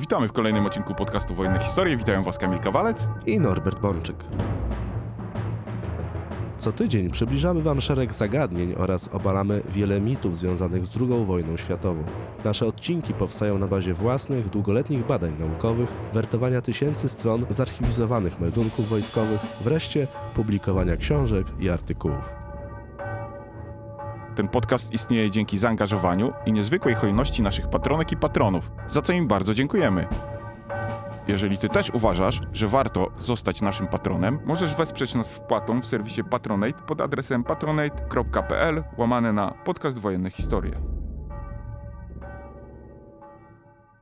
Witamy w kolejnym odcinku podcastu Wojenne Historie. Witają Was Kamil Kawalec i Norbert Bączyk. Co tydzień przybliżamy Wam szereg zagadnień oraz obalamy wiele mitów związanych z II wojną światową. Nasze odcinki powstają na bazie własnych, długoletnich badań naukowych, wertowania tysięcy stron zarchiwizowanych meldunków wojskowych, wreszcie publikowania książek i artykułów. Ten podcast istnieje dzięki zaangażowaniu i niezwykłej hojności naszych patronek i patronów, za co im bardzo dziękujemy. Jeżeli Ty też uważasz, że warto zostać naszym patronem, możesz wesprzeć nas wpłatą w serwisie Patronite pod adresem patronite.pl/podcast Wojenne Historie.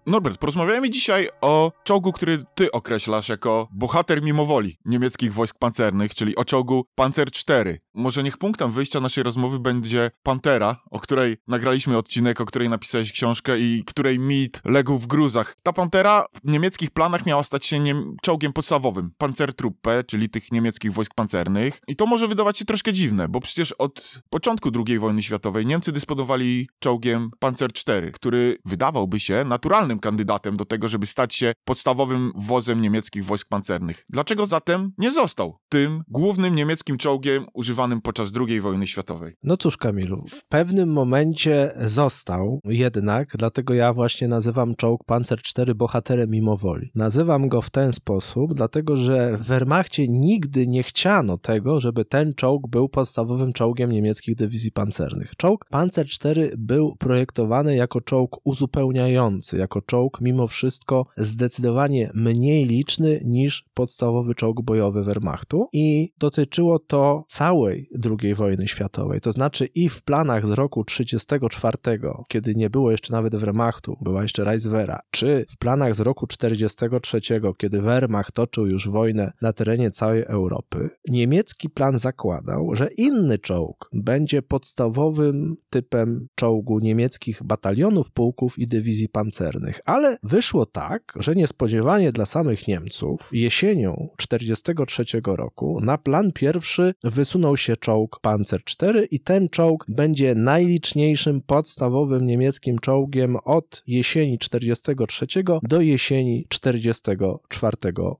Norbert, porozmawiamy dzisiaj o czołgu, który Ty określasz jako bohater mimowoli niemieckich wojsk pancernych, czyli o czołgu Panzer IV. Może niech punktem wyjścia naszej rozmowy będzie Pantera, o której nagraliśmy odcinek, o której napisałeś książkę i której mit legł w gruzach. Ta Pantera w niemieckich planach miała stać się czołgiem podstawowym, Panzertruppe, czyli tych niemieckich wojsk pancernych. I to może wydawać się troszkę dziwne, bo przecież od początku II wojny światowej Niemcy dysponowali czołgiem Panzer IV, który wydawałby się naturalnym kandydatem do tego, żeby stać się podstawowym wozem niemieckich wojsk pancernych. Dlaczego zatem nie został tym głównym niemieckim czołgiem używanym podczas II wojny światowej? No cóż, Kamilu, w pewnym momencie został jednak, dlatego ja właśnie nazywam czołg Panzer IV bohaterem mimowoli. Nazywam go w ten sposób, dlatego że w Wehrmachcie nigdy nie chciano tego, żeby ten czołg był podstawowym czołgiem niemieckich dywizji pancernych. Czołg Panzer IV był projektowany jako czołg uzupełniający, jako czołg mimo wszystko zdecydowanie mniej liczny niż podstawowy czołg bojowy Wehrmachtu i dotyczyło to całej II wojny światowej, to znaczy i w planach z roku 1934, kiedy nie było jeszcze nawet Wehrmachtu, była jeszcze Reichswehra, czy w planach z roku 1943, kiedy Wehrmacht toczył już wojnę na terenie całej Europy, niemiecki plan zakładał, że inny czołg będzie podstawowym typem czołgu niemieckich batalionów, pułków i dywizji pancernych. Ale wyszło tak, że niespodziewanie dla samych Niemców jesienią 1943 roku na plan pierwszy wysunął się czołg Panzer IV i ten czołg będzie najliczniejszym podstawowym niemieckim czołgiem od jesieni 1943 do jesieni 1944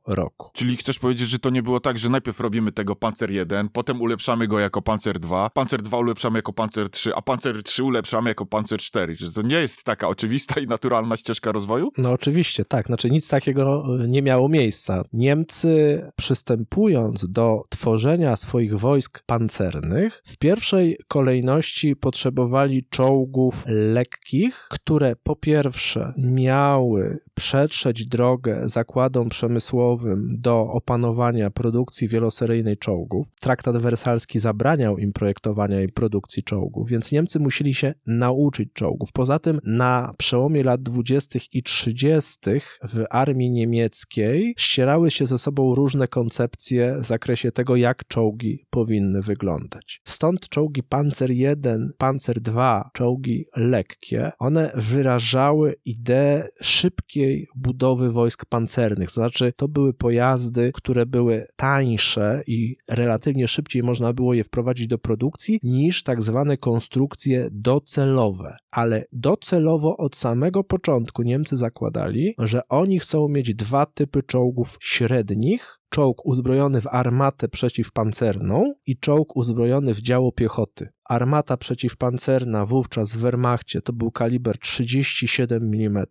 roku. Czyli chcesz powiedzieć, że to nie było tak, że najpierw robimy tego Panzer I, potem ulepszamy go jako Panzer II, Panzer II ulepszamy jako Panzer III, a Panzer III ulepszamy jako Panzer IV. Że to nie jest taka oczywista i naturalna ścieżka rozwoju? No oczywiście, tak. Znaczy nic takiego nie miało miejsca. Niemcy, przystępując do tworzenia swoich wojsk pancernych, w pierwszej kolejności potrzebowali czołgów lekkich, które po pierwsze miały przetrzeć drogę zakładom przemysłowym do opanowania produkcji wieloseryjnej czołgów. Traktat Wersalski zabraniał im projektowania i produkcji czołgów, więc Niemcy musieli się nauczyć czołgów. Poza tym na przełomie lat 20. i 30. w armii niemieckiej ścierały się ze sobą różne koncepcje w zakresie tego, jak czołgi powinny wyglądać. Stąd czołgi Panzer I, Panzer II, czołgi lekkie, one wyrażały ideę szybkiej budowy wojsk pancernych. To znaczy, to były pojazdy, które były tańsze i relatywnie szybciej można było je wprowadzić do produkcji niż tak zwane konstrukcje docelowe. Ale docelowo od samego początku Niemcy zakładali, że oni chcą mieć dwa typy czołgów średnich. Czołg uzbrojony w armatę przeciwpancerną i czołg uzbrojony w działo piechoty. Armata przeciwpancerna wówczas w Wehrmachcie to był kaliber 37 mm,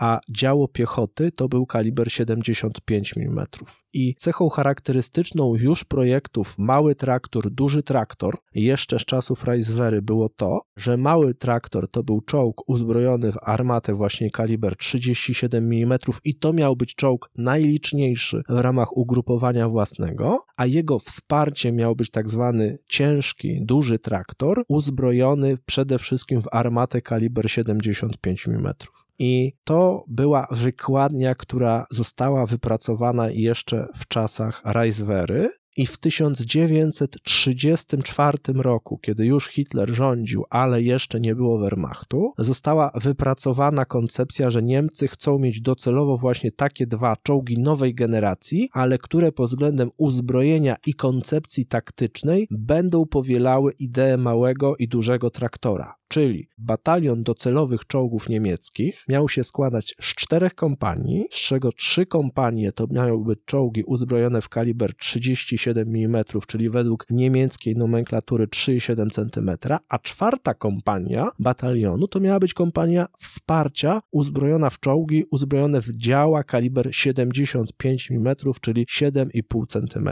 a działo piechoty to był kaliber 75 mm. I cechą charakterystyczną już projektów mały traktor, duży traktor, jeszcze z czasów Reichswehry było to, że mały traktor to był czołg uzbrojony w armatę właśnie kaliber 37 mm i to miał być czołg najliczniejszy w ramach ugrupowania własnego, a jego wsparcie miał być tak zwany ciężki, duży traktor uzbrojony przede wszystkim w armatę kaliber 75 mm. I to była wykładnia, która została wypracowana jeszcze w czasach Reichswehry. I w 1934 roku, kiedy już Hitler rządził, ale jeszcze nie było Wehrmachtu, została wypracowana koncepcja, że Niemcy chcą mieć docelowo właśnie takie dwa czołgi nowej generacji, ale które pod względem uzbrojenia i koncepcji taktycznej będą powielały ideę małego i dużego traktora. czyli batalion docelowych czołgów niemieckich miał się składać z 4 kompanii, z czego 3 kompanie to miały być czołgi uzbrojone w kaliber 37 mm, czyli według niemieckiej nomenklatury 3,7 cm, a 4. kompania batalionu to miała być kompania wsparcia uzbrojona w czołgi uzbrojone w działa kaliber 75 mm, czyli 7,5 cm.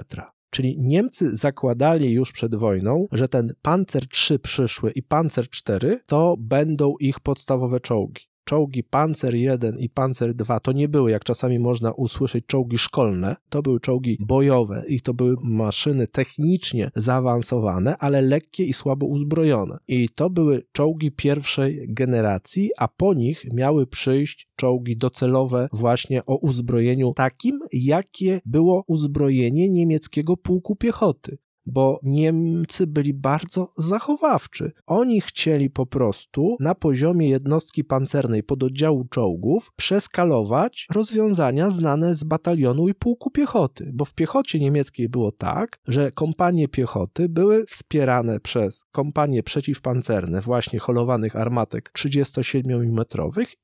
Czyli Niemcy zakładali już przed wojną, że ten Panzer III przyszły i Panzer IV to będą ich podstawowe czołgi. Czołgi Panzer I i Panzer II to nie były, jak czasami można usłyszeć, czołgi szkolne, to były czołgi bojowe i to były maszyny technicznie zaawansowane, ale lekkie i słabo uzbrojone. I to były czołgi pierwszej generacji, a po nich miały przyjść czołgi docelowe właśnie o uzbrojeniu takim, jakie było uzbrojenie niemieckiego pułku piechoty. Bo Niemcy byli bardzo zachowawczy. Oni chcieli po prostu na poziomie jednostki pancernej pododdziału czołgów przeskalować rozwiązania znane z batalionu i pułku piechoty, bo w piechocie niemieckiej było tak, że kompanie piechoty były wspierane przez kompanie przeciwpancerne właśnie holowanych armatek 37 mm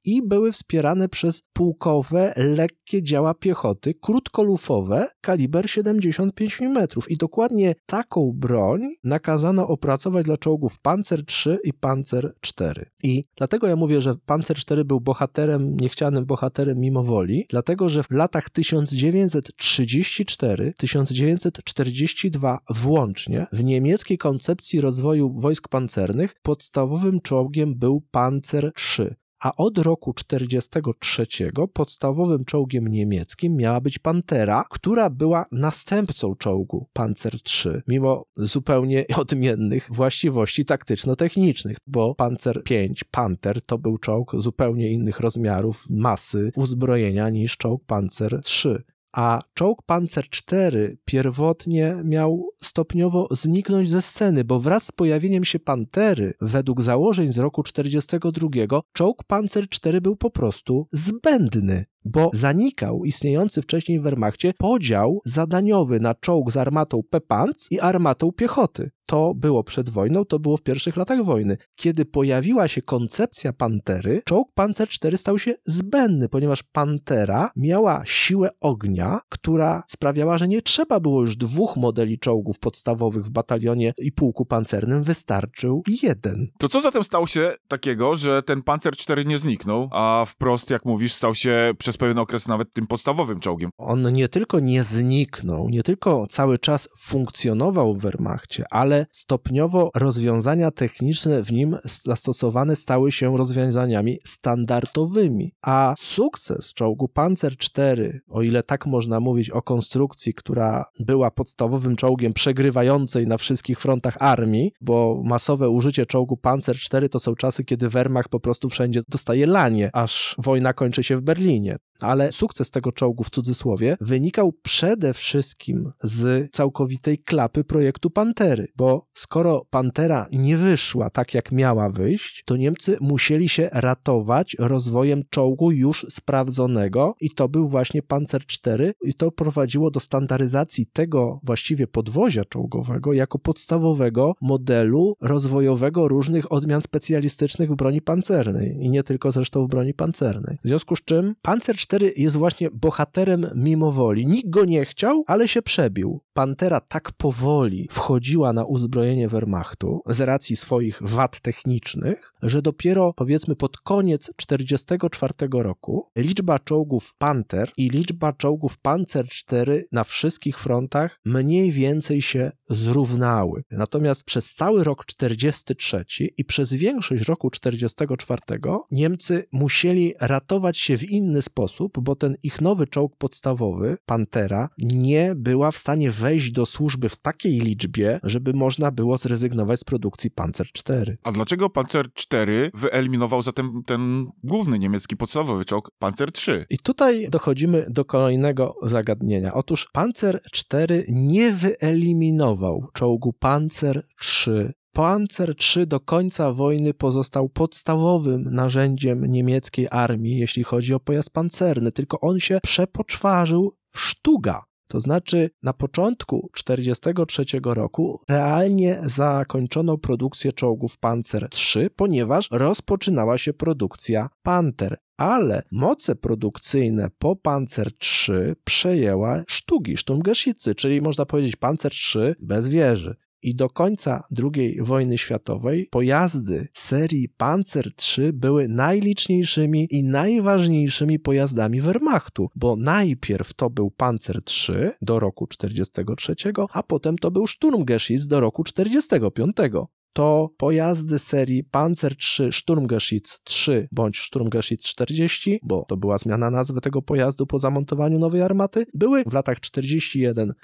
i były wspierane przez pułkowe, lekkie działa piechoty, krótkolufowe, kaliber 75 mm i dokładnie taką broń nakazano opracować dla czołgów Panzer III i Panzer IV. I dlatego ja mówię, że Panzer IV był bohaterem, niechcianym bohaterem mimo woli, dlatego że w latach 1934-1942 włącznie w niemieckiej koncepcji rozwoju wojsk pancernych podstawowym czołgiem był Panzer III. A od roku 1943 podstawowym czołgiem niemieckim miała być Pantera, która była następcą czołgu Panzer III, mimo zupełnie odmiennych właściwości taktyczno-technicznych, bo Panzer V, Panther to był czołg zupełnie innych rozmiarów, masy, uzbrojenia niż czołg Panzer III. A czołg Panzer IV pierwotnie miał stopniowo zniknąć ze sceny, bo wraz z pojawieniem się Pantery, według założeń z roku 1942, czołg Panzer IV był po prostu zbędny, bo zanikał istniejący wcześniej w Wehrmachcie podział zadaniowy na czołg z armatą P-Panz i armatą piechoty. To było przed wojną, to było w pierwszych latach wojny. Kiedy pojawiła się koncepcja Pantery, czołg Panzer IV stał się zbędny, ponieważ Pantera miała siłę ognia, która sprawiała, że nie trzeba było już 2 modeli czołgów podstawowych w batalionie i pułku pancernym, wystarczył 1. To co zatem stało się takiego, że ten Panzer IV nie zniknął, a wprost, jak mówisz, stał się przez pewien okres nawet tym podstawowym czołgiem? On nie tylko nie zniknął, nie tylko cały czas funkcjonował w Wehrmachcie, ale stopniowo rozwiązania techniczne w nim zastosowane stały się rozwiązaniami standardowymi, a sukces czołgu Panzer IV, o ile tak można mówić o konstrukcji, która była podstawowym czołgiem przegrywającej na wszystkich frontach armii, bo masowe użycie czołgu Panzer IV to są czasy, kiedy Wehrmacht po prostu wszędzie dostaje lanie, aż wojna kończy się w Berlinie. Ale sukces tego czołgu, w cudzysłowie, wynikał przede wszystkim z całkowitej klapy projektu Pantery, bo skoro Pantera nie wyszła tak, jak miała wyjść, to Niemcy musieli się ratować rozwojem czołgu już sprawdzonego i to był właśnie Panzer IV i to prowadziło do standaryzacji tego właściwie podwozia czołgowego jako podstawowego modelu rozwojowego różnych odmian specjalistycznych w broni pancernej i nie tylko zresztą w broni pancernej. W związku z czym Panzer IV jest właśnie bohaterem mimowoli. Nikt go nie chciał, ale się przebił. Pantera tak powoli wchodziła na uzbrojenie Wehrmachtu z racji swoich wad technicznych, że dopiero powiedzmy pod koniec 1944 roku liczba czołgów Panther i liczba czołgów Panzer IV na wszystkich frontach mniej więcej się zrównały. Natomiast przez cały rok 1943 i przez większość roku 1944 Niemcy musieli ratować się w inny sposób, bo ten ich nowy czołg podstawowy, Pantera, nie była w stanie wejść do służby w takiej liczbie, żeby można było zrezygnować z produkcji Panzer IV. A dlaczego Panzer IV wyeliminował zatem ten główny niemiecki podstawowy czołg Panzer III? I tutaj dochodzimy do kolejnego zagadnienia. Otóż Panzer IV nie wyeliminował czołgu Panzer III. Panzer III do końca wojny pozostał podstawowym narzędziem niemieckiej armii, jeśli chodzi o pojazd pancerny, tylko on się przepoczwarzył w sztuga. To znaczy na początku 1943 roku realnie zakończono produkcję czołgów Panzer III, ponieważ rozpoczynała się produkcja Panther, ale moce produkcyjne po Panzer III przejęła Sztugi, Sturmgeschütze, czyli można powiedzieć Panzer III bez wieży. I do końca II wojny światowej pojazdy serii Panzer III były najliczniejszymi i najważniejszymi pojazdami Wehrmachtu, bo najpierw to był Panzer III do roku 1943, a potem to był Sturmgeschütz do roku 1945. To pojazdy serii Panzer III, Sturmgeschütz III bądź Sturmgeschütz 40, bo to była zmiana nazwy tego pojazdu po zamontowaniu nowej armaty, były w latach 41-45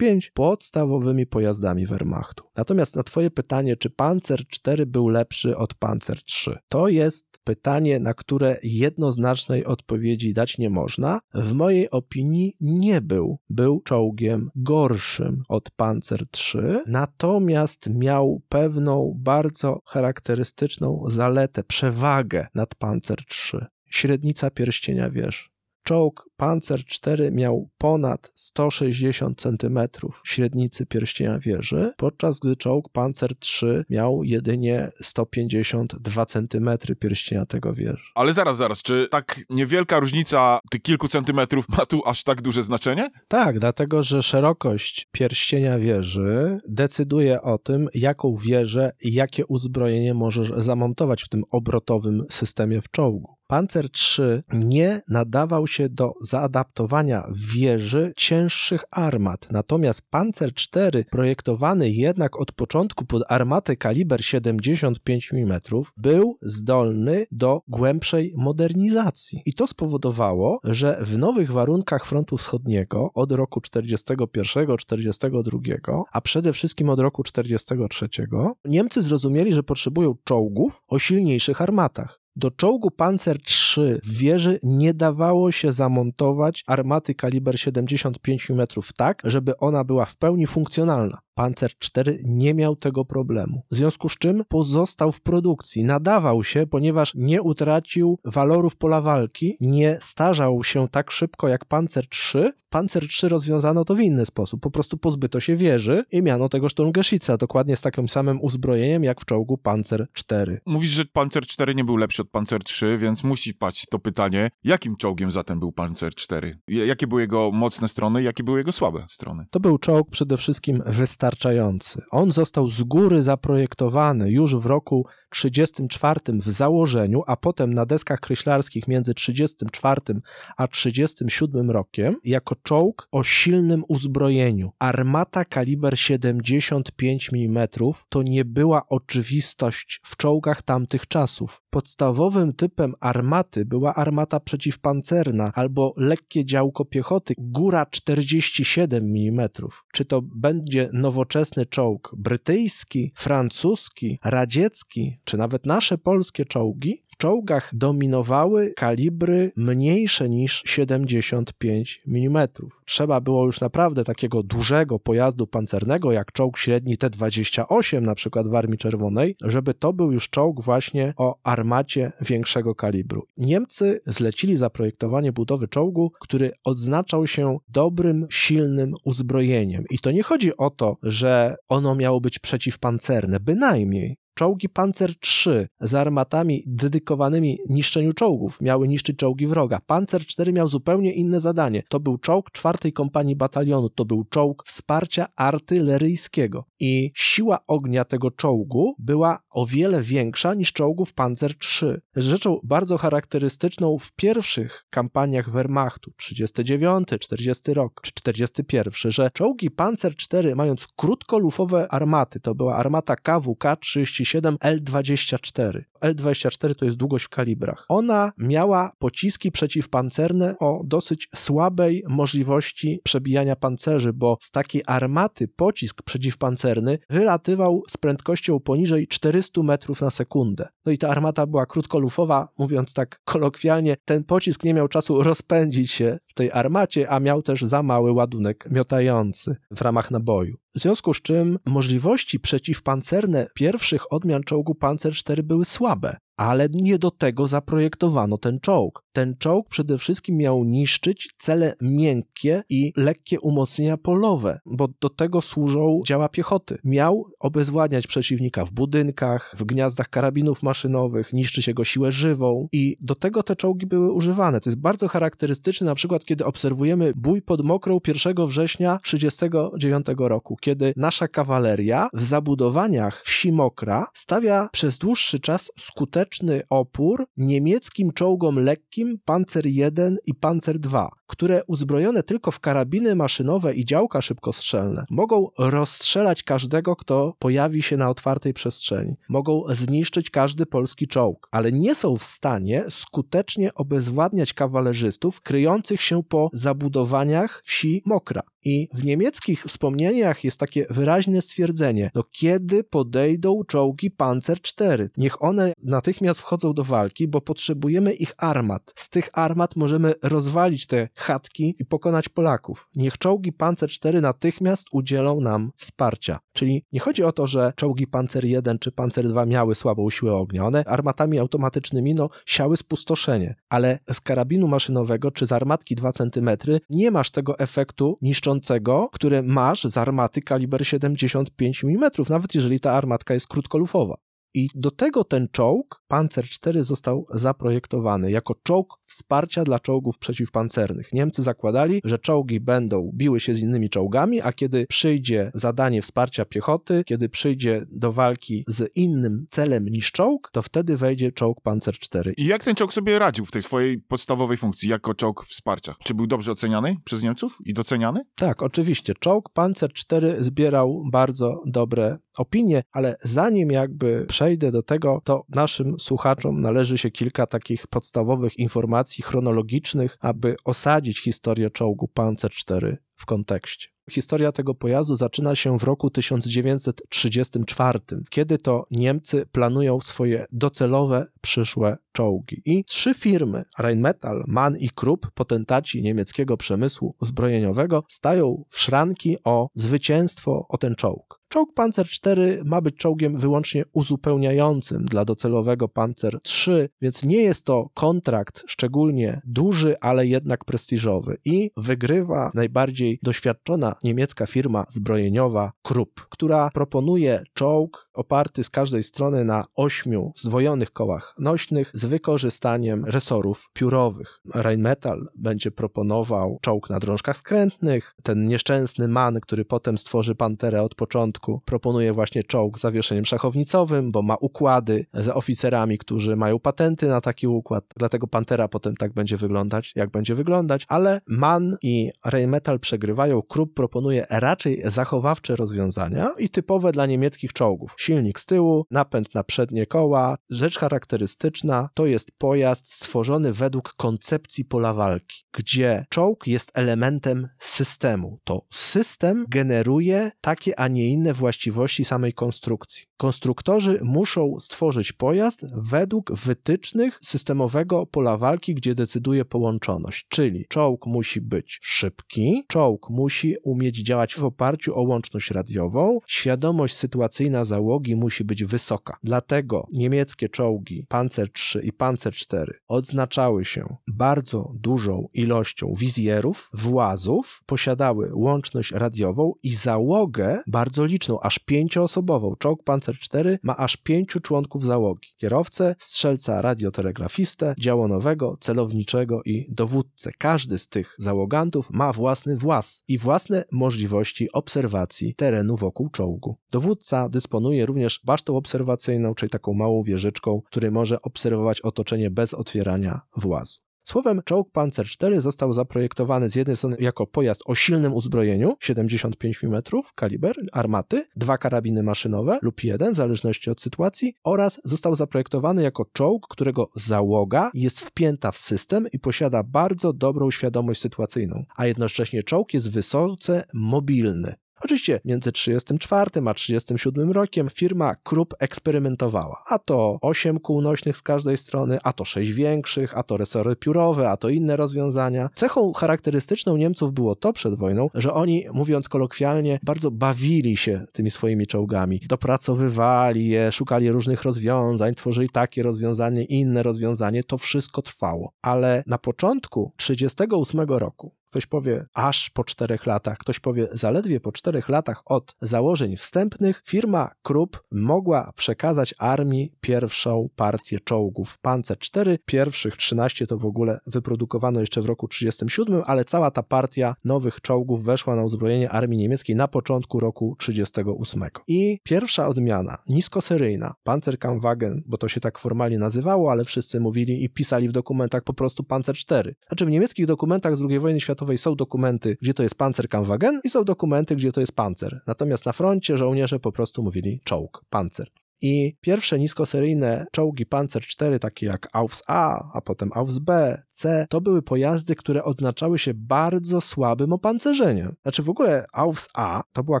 podstawowymi pojazdami Wehrmachtu. Natomiast na twoje pytanie, czy Panzer IV był lepszy od Panzer III, to jest pytanie, na które jednoznacznej odpowiedzi dać nie można. W mojej opinii nie był. Był czołgiem gorszym od Panzer III, natomiast miał pewną bardzo charakterystyczną zaletę, przewagę nad Panzer III. Średnica pierścienia wież. Czołg Panzer IV miał ponad 160 cm średnicy pierścienia wieży, podczas gdy czołg Panzer III miał jedynie 152 cm pierścienia tego wieży. Ale zaraz, czy tak niewielka różnica tych kilku centymetrów ma tu aż tak duże znaczenie? Tak, dlatego że szerokość pierścienia wieży decyduje o tym, jaką wieżę i jakie uzbrojenie możesz zamontować w tym obrotowym systemie w czołgu. Panzer III nie nadawał się do zaadaptowania wieży cięższych armat, natomiast Panzer IV, projektowany jednak od początku pod armatę kaliber 75 mm, był zdolny do głębszej modernizacji. I to spowodowało, że w nowych warunkach frontu wschodniego od roku 1941-1942, a przede wszystkim od roku 1943, Niemcy zrozumieli, że potrzebują czołgów o silniejszych armatach. Do czołgu Panzer III w wieży nie dawało się zamontować armaty kaliber 75 mm tak, żeby ona była w pełni funkcjonalna. Panzer IV nie miał tego problemu, w związku z czym pozostał w produkcji, nadawał się, ponieważ nie utracił walorów pola walki, nie starzał się tak szybko jak Panzer III. Panzer III rozwiązano to w inny sposób, po prostu pozbyto się wieży i miano tego Sturmgeschütza, dokładnie z takim samym uzbrojeniem jak w czołgu Panzer IV. Mówisz, że Panzer IV nie był lepszy od Panzer III, więc musi paść to pytanie, jakim czołgiem zatem był Panzer IV? Jakie były jego mocne strony, jakie były jego słabe strony? To był czołg przede wszystkim wystarczający. On został z góry zaprojektowany już w roku 1934 w założeniu, a potem na deskach kreślarskich między 1934 a 1937 rokiem jako czołg o silnym uzbrojeniu. Armata kaliber 75 mm to nie była oczywistość w czołgach tamtych czasów. Podstawowym typem armaty była armata przeciwpancerna albo lekkie działko piechoty, góra 47 mm. Czy to będzie nowoczesny czołg brytyjski, francuski, radziecki, czy nawet nasze polskie czołgi, w czołgach dominowały kalibry mniejsze niż 75 mm. Trzeba było już naprawdę takiego dużego pojazdu pancernego, jak czołg średni T-28 na przykład w Armii Czerwonej, żeby to był już czołg właśnie o armacie większego kalibru. Niemcy zlecili zaprojektowanie budowy czołgu, który odznaczał się dobrym, silnym uzbrojeniem. I to nie chodzi o to, że ono miało być przeciwpancerne, bynajmniej. Czołgi Panzer III z armatami dedykowanymi niszczeniu czołgów miały niszczyć czołgi wroga. Panzer IV miał zupełnie inne zadanie. To był czołg 4. kompanii batalionu, to był czołg wsparcia artyleryjskiego. I siła ognia tego czołgu była o wiele większa niż czołgów Panzer III. Rzeczą bardzo charakterystyczną w pierwszych kampaniach Wehrmachtu, 39, 40 rok czy 41, że czołgi Panzer IV, mając krótkolufowe armaty, to była armata KWK 37, L24. L24 to jest długość w kalibrach. Ona miała pociski przeciwpancerne o dosyć słabej możliwości przebijania pancerzy, bo z takiej armaty pocisk przeciwpancerny wylatywał z prędkością poniżej 400 metrów na sekundę. No i ta armata była krótkolufowa, mówiąc tak kolokwialnie, ten pocisk nie miał czasu rozpędzić się w tej armacie, a miał też za mały ładunek miotający w ramach naboju. W związku z czym możliwości przeciwpancerne pierwszych odmian czołgu Panzer IV były słabe. ale nie do tego zaprojektowano ten czołg. Ten czołg przede wszystkim miał niszczyć cele miękkie i lekkie umocnienia polowe, bo do tego służą działa piechoty. Miał obezwładniać przeciwnika w budynkach, w gniazdach karabinów maszynowych, niszczyć jego siłę żywą i do tego te czołgi były używane. To jest bardzo charakterystyczne, na przykład kiedy obserwujemy bój pod Mokrą 1 września 1939 roku, kiedy nasza kawaleria w zabudowaniach wsi Mokra stawia przez dłuższy czas skuteczny opór niemieckim czołgom lekkim Panzer I i Panzer II, które uzbrojone tylko w karabiny maszynowe i działka szybkostrzelne mogą rozstrzelać każdego, kto pojawi się na otwartej przestrzeni. Mogą zniszczyć każdy polski czołg, ale nie są w stanie skutecznie obezwładniać kawalerzystów kryjących się po zabudowaniach wsi Mokra. I w niemieckich wspomnieniach jest takie wyraźne stwierdzenie: no kiedy podejdą czołgi Panzer IV? Niech one natychmiast wchodzą do walki, bo potrzebujemy ich armat. Z tych armat możemy rozwalić te chatki i pokonać Polaków. Niech czołgi Panzer IV natychmiast udzielą nam wsparcia. Czyli nie chodzi o to, że czołgi Panzer I czy Panzer II miały słabą siłę ognia. One armatami automatycznymi siały spustoszenie, ale z karabinu maszynowego czy z armatki 2 cm nie masz tego efektu niszczącego, które masz z armaty kaliber 75 mm, nawet jeżeli ta armatka jest krótkolufowa. I do tego ten czołg Panzer IV został zaprojektowany jako czołg wsparcia dla czołgów przeciwpancernych. Niemcy zakładali, że czołgi będą biły się z innymi czołgami, a kiedy przyjdzie zadanie wsparcia piechoty, kiedy przyjdzie do walki z innym celem niż czołg, to wtedy wejdzie czołg Panzer IV. I jak ten czołg sobie radził w tej swojej podstawowej funkcji jako czołg wsparcia? Czy był dobrze oceniany przez Niemców i doceniany? Tak, oczywiście. Czołg Panzer IV zbierał bardzo dobre opinie, ale zanim jakby przejdę do tego, to naszym słuchaczom należy się kilka takich podstawowych informacji chronologicznych, aby osadzić historię czołgu Panzer IV w kontekście. Historia tego pojazdu zaczyna się w roku 1934, kiedy to Niemcy planują swoje docelowe przyszłe czołgi. I trzy firmy, Rheinmetall, MAN i Krupp, potentaci niemieckiego przemysłu zbrojeniowego, stają w szranki o zwycięstwo, o ten czołg. Czołg Panzer IV ma być czołgiem wyłącznie uzupełniającym dla docelowego Panzer III, więc nie jest to kontrakt szczególnie duży, ale jednak prestiżowy. I wygrywa najbardziej doświadczona niemiecka firma zbrojeniowa Krupp, która proponuje czołg oparty z każdej strony na 8 zdwojonych kołach nośnych z wykorzystaniem resorów piórowych. Rheinmetall będzie proponował czołg na drążkach skrętnych, ten nieszczęsny MAN, który potem stworzy Panterę od początku, proponuje właśnie czołg z zawieszeniem szachownicowym, bo ma układy z oficerami, którzy mają patenty na taki układ, dlatego Pantera potem tak będzie wyglądać, jak będzie wyglądać, ale MAN i Rheinmetall przegrywają, Krupp proponuje raczej zachowawcze rozwiązania i typowe dla niemieckich czołgów. Silnik z tyłu, napęd na przednie koła. Rzecz charakterystyczna, to jest pojazd stworzony według koncepcji pola walki, gdzie czołg jest elementem systemu. To system generuje takie, a nie inne właściwości samej konstrukcji. Konstruktorzy muszą stworzyć pojazd według wytycznych systemowego pola walki, gdzie decyduje połączoność, czyli czołg musi być szybki, czołg musi umieć działać w oparciu o łączność radiową, świadomość sytuacyjna załogi musi być wysoka. Dlatego niemieckie czołgi Panzer III i Panzer IV odznaczały się bardzo dużą ilością wizjerów, włazów, posiadały łączność radiową i załogę bardzo liczną, aż 5-osobową. Czołg Panzer IV ma aż 5 członków załogi. Kierowcę, strzelca radiotelegrafistę, działonowego, celowniczego i dowódcę. Każdy z tych załogantów ma własny właz i własne możliwości obserwacji terenu wokół czołgu. Dowódca dysponuje również basztą obserwacyjną, czyli taką małą wieżyczką, której może obserwować otoczenie bez otwierania włazu. Słowem, czołg Panzer IV został zaprojektowany z jednej strony jako pojazd o silnym uzbrojeniu, 75 mm kaliber armaty, 2 karabiny maszynowe lub 1 w zależności od sytuacji, oraz został zaprojektowany jako czołg, którego załoga jest wpięta w system i posiada bardzo dobrą świadomość sytuacyjną, a jednocześnie czołg jest wysoce mobilny. Oczywiście między 1934 a 1937 rokiem firma Krupp eksperymentowała. A to 8 kół nośnych z każdej strony, a to 6 większych, a to resory piórowe, a to inne rozwiązania. Cechą charakterystyczną Niemców było to przed wojną, że oni, mówiąc kolokwialnie, bardzo bawili się tymi swoimi czołgami. Dopracowywali je, szukali różnych rozwiązań, tworzyli takie rozwiązanie, inne rozwiązanie. To wszystko trwało. Ale na początku 1938 roku, ktoś powie aż po 4 latach, ktoś powie zaledwie po 4 latach od założeń wstępnych, firma Krupp mogła przekazać armii pierwszą partię czołgów Panzer IV, pierwszych 13 to w ogóle wyprodukowano jeszcze w roku 1937, ale cała ta partia nowych czołgów weszła na uzbrojenie armii niemieckiej na początku roku 1938. I pierwsza odmiana, niskoseryjna, Panzerkampfwagen, bo to się tak formalnie nazywało, ale wszyscy mówili i pisali w dokumentach po prostu Panzer IV. Znaczy w niemieckich dokumentach z II wojny światowej są dokumenty, gdzie to jest Panzerkampfwagen i są dokumenty, gdzie to jest pancer. Natomiast na froncie żołnierze po prostu mówili czołg, pancer. I pierwsze niskoseryjne czołgi Panzer IV, takie jak Aufs A, a potem Aufs B, C, to były pojazdy, które odznaczały się bardzo słabym opancerzeniem. Znaczy w ogóle Aufs A, to była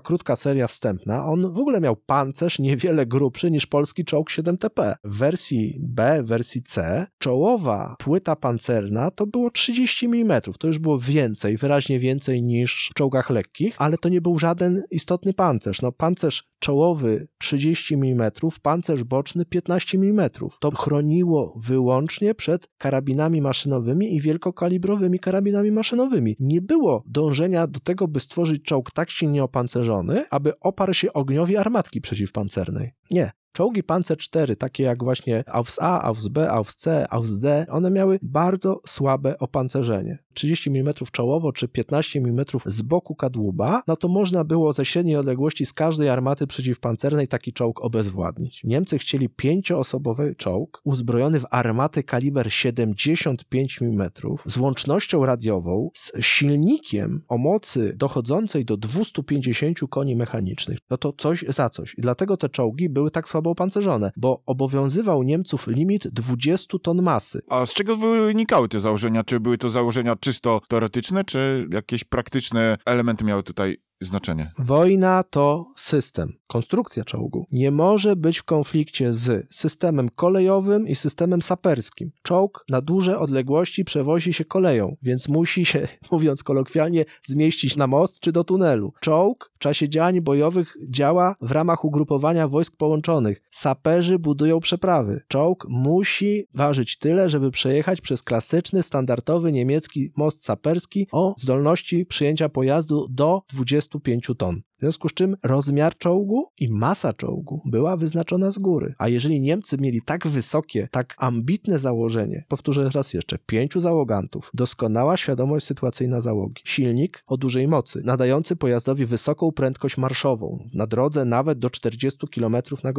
krótka seria wstępna, on w ogóle miał pancerz niewiele grubszy niż polski czołg 7TP. W wersji B, w wersji C, czołowa płyta pancerna to było 30 mm, to już było więcej, wyraźnie więcej niż w czołgach lekkich, ale to nie był żaden istotny pancerz. No pancerz czołowy 30 mm, pancerz boczny 15 mm. To chroniło wyłącznie przed karabinami maszynowymi i wielkokalibrowymi karabinami maszynowymi. Nie było dążenia do tego, by stworzyć czołg tak silnie opancerzony, aby oparł się ogniowi armatki przeciwpancernej. Nie. Czołgi Panzer IV, takie jak właśnie Aufs A, Aufs B, Aufs C, Aufs D, one miały bardzo słabe opancerzenie. 30 mm czołowo czy 15 mm z boku kadłuba, no to można było ze średniej odległości z każdej armaty przeciwpancernej taki czołg obezwładnić. Niemcy chcieli 5-osobowy czołg uzbrojony w armaty kaliber 75 mm z łącznością radiową, z silnikiem o mocy dochodzącej do 250 koni mechanicznych. No to coś za coś. I dlatego te czołgi były tak słabo opancerzone, bo obowiązywał Niemców limit 20 ton masy. A z czego wynikały te założenia? Czy były to założenia czysto teoretyczne, czy jakieś praktyczne elementy miały tutaj znaczenie? Wojna to system, konstrukcja czołgu. Nie może być w konflikcie z systemem kolejowym i systemem saperskim. Czołg na duże odległości przewozi się koleją, więc musi się, mówiąc kolokwialnie, zmieścić na most czy do tunelu. Czołg w czasie działań bojowych działa w ramach ugrupowania wojsk połączonych. Saperzy budują przeprawy. Czołg musi ważyć tyle, żeby przejechać przez klasyczny, standardowy niemiecki most saperski o zdolności przyjęcia pojazdu do 25 ton. W związku z czym rozmiar czołgu i masa czołgu była wyznaczona z góry. A jeżeli Niemcy mieli tak wysokie, tak ambitne założenie, powtórzę raz jeszcze, 5 załogantów, doskonała świadomość sytuacyjna załogi, silnik o dużej mocy, nadający pojazdowi wysoką prędkość marszową, na drodze nawet do 40 km/h,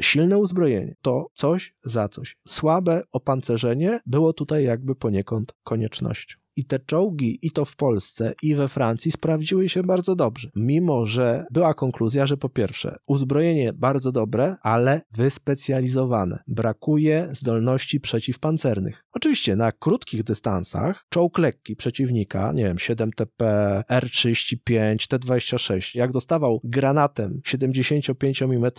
silne uzbrojenie, to coś za coś. Słabe opancerzenie było tutaj jakby poniekąd koniecznością. I te czołgi, i to w Polsce, i we Francji sprawdziły się bardzo dobrze. Mimo, że była konkluzja, że po pierwsze, uzbrojenie bardzo dobre, ale wyspecjalizowane. Brakuje zdolności przeciwpancernych. Oczywiście na krótkich dystansach czołg lekki przeciwnika, nie wiem, 7TP, R35, T26, jak dostawał granatem 75 mm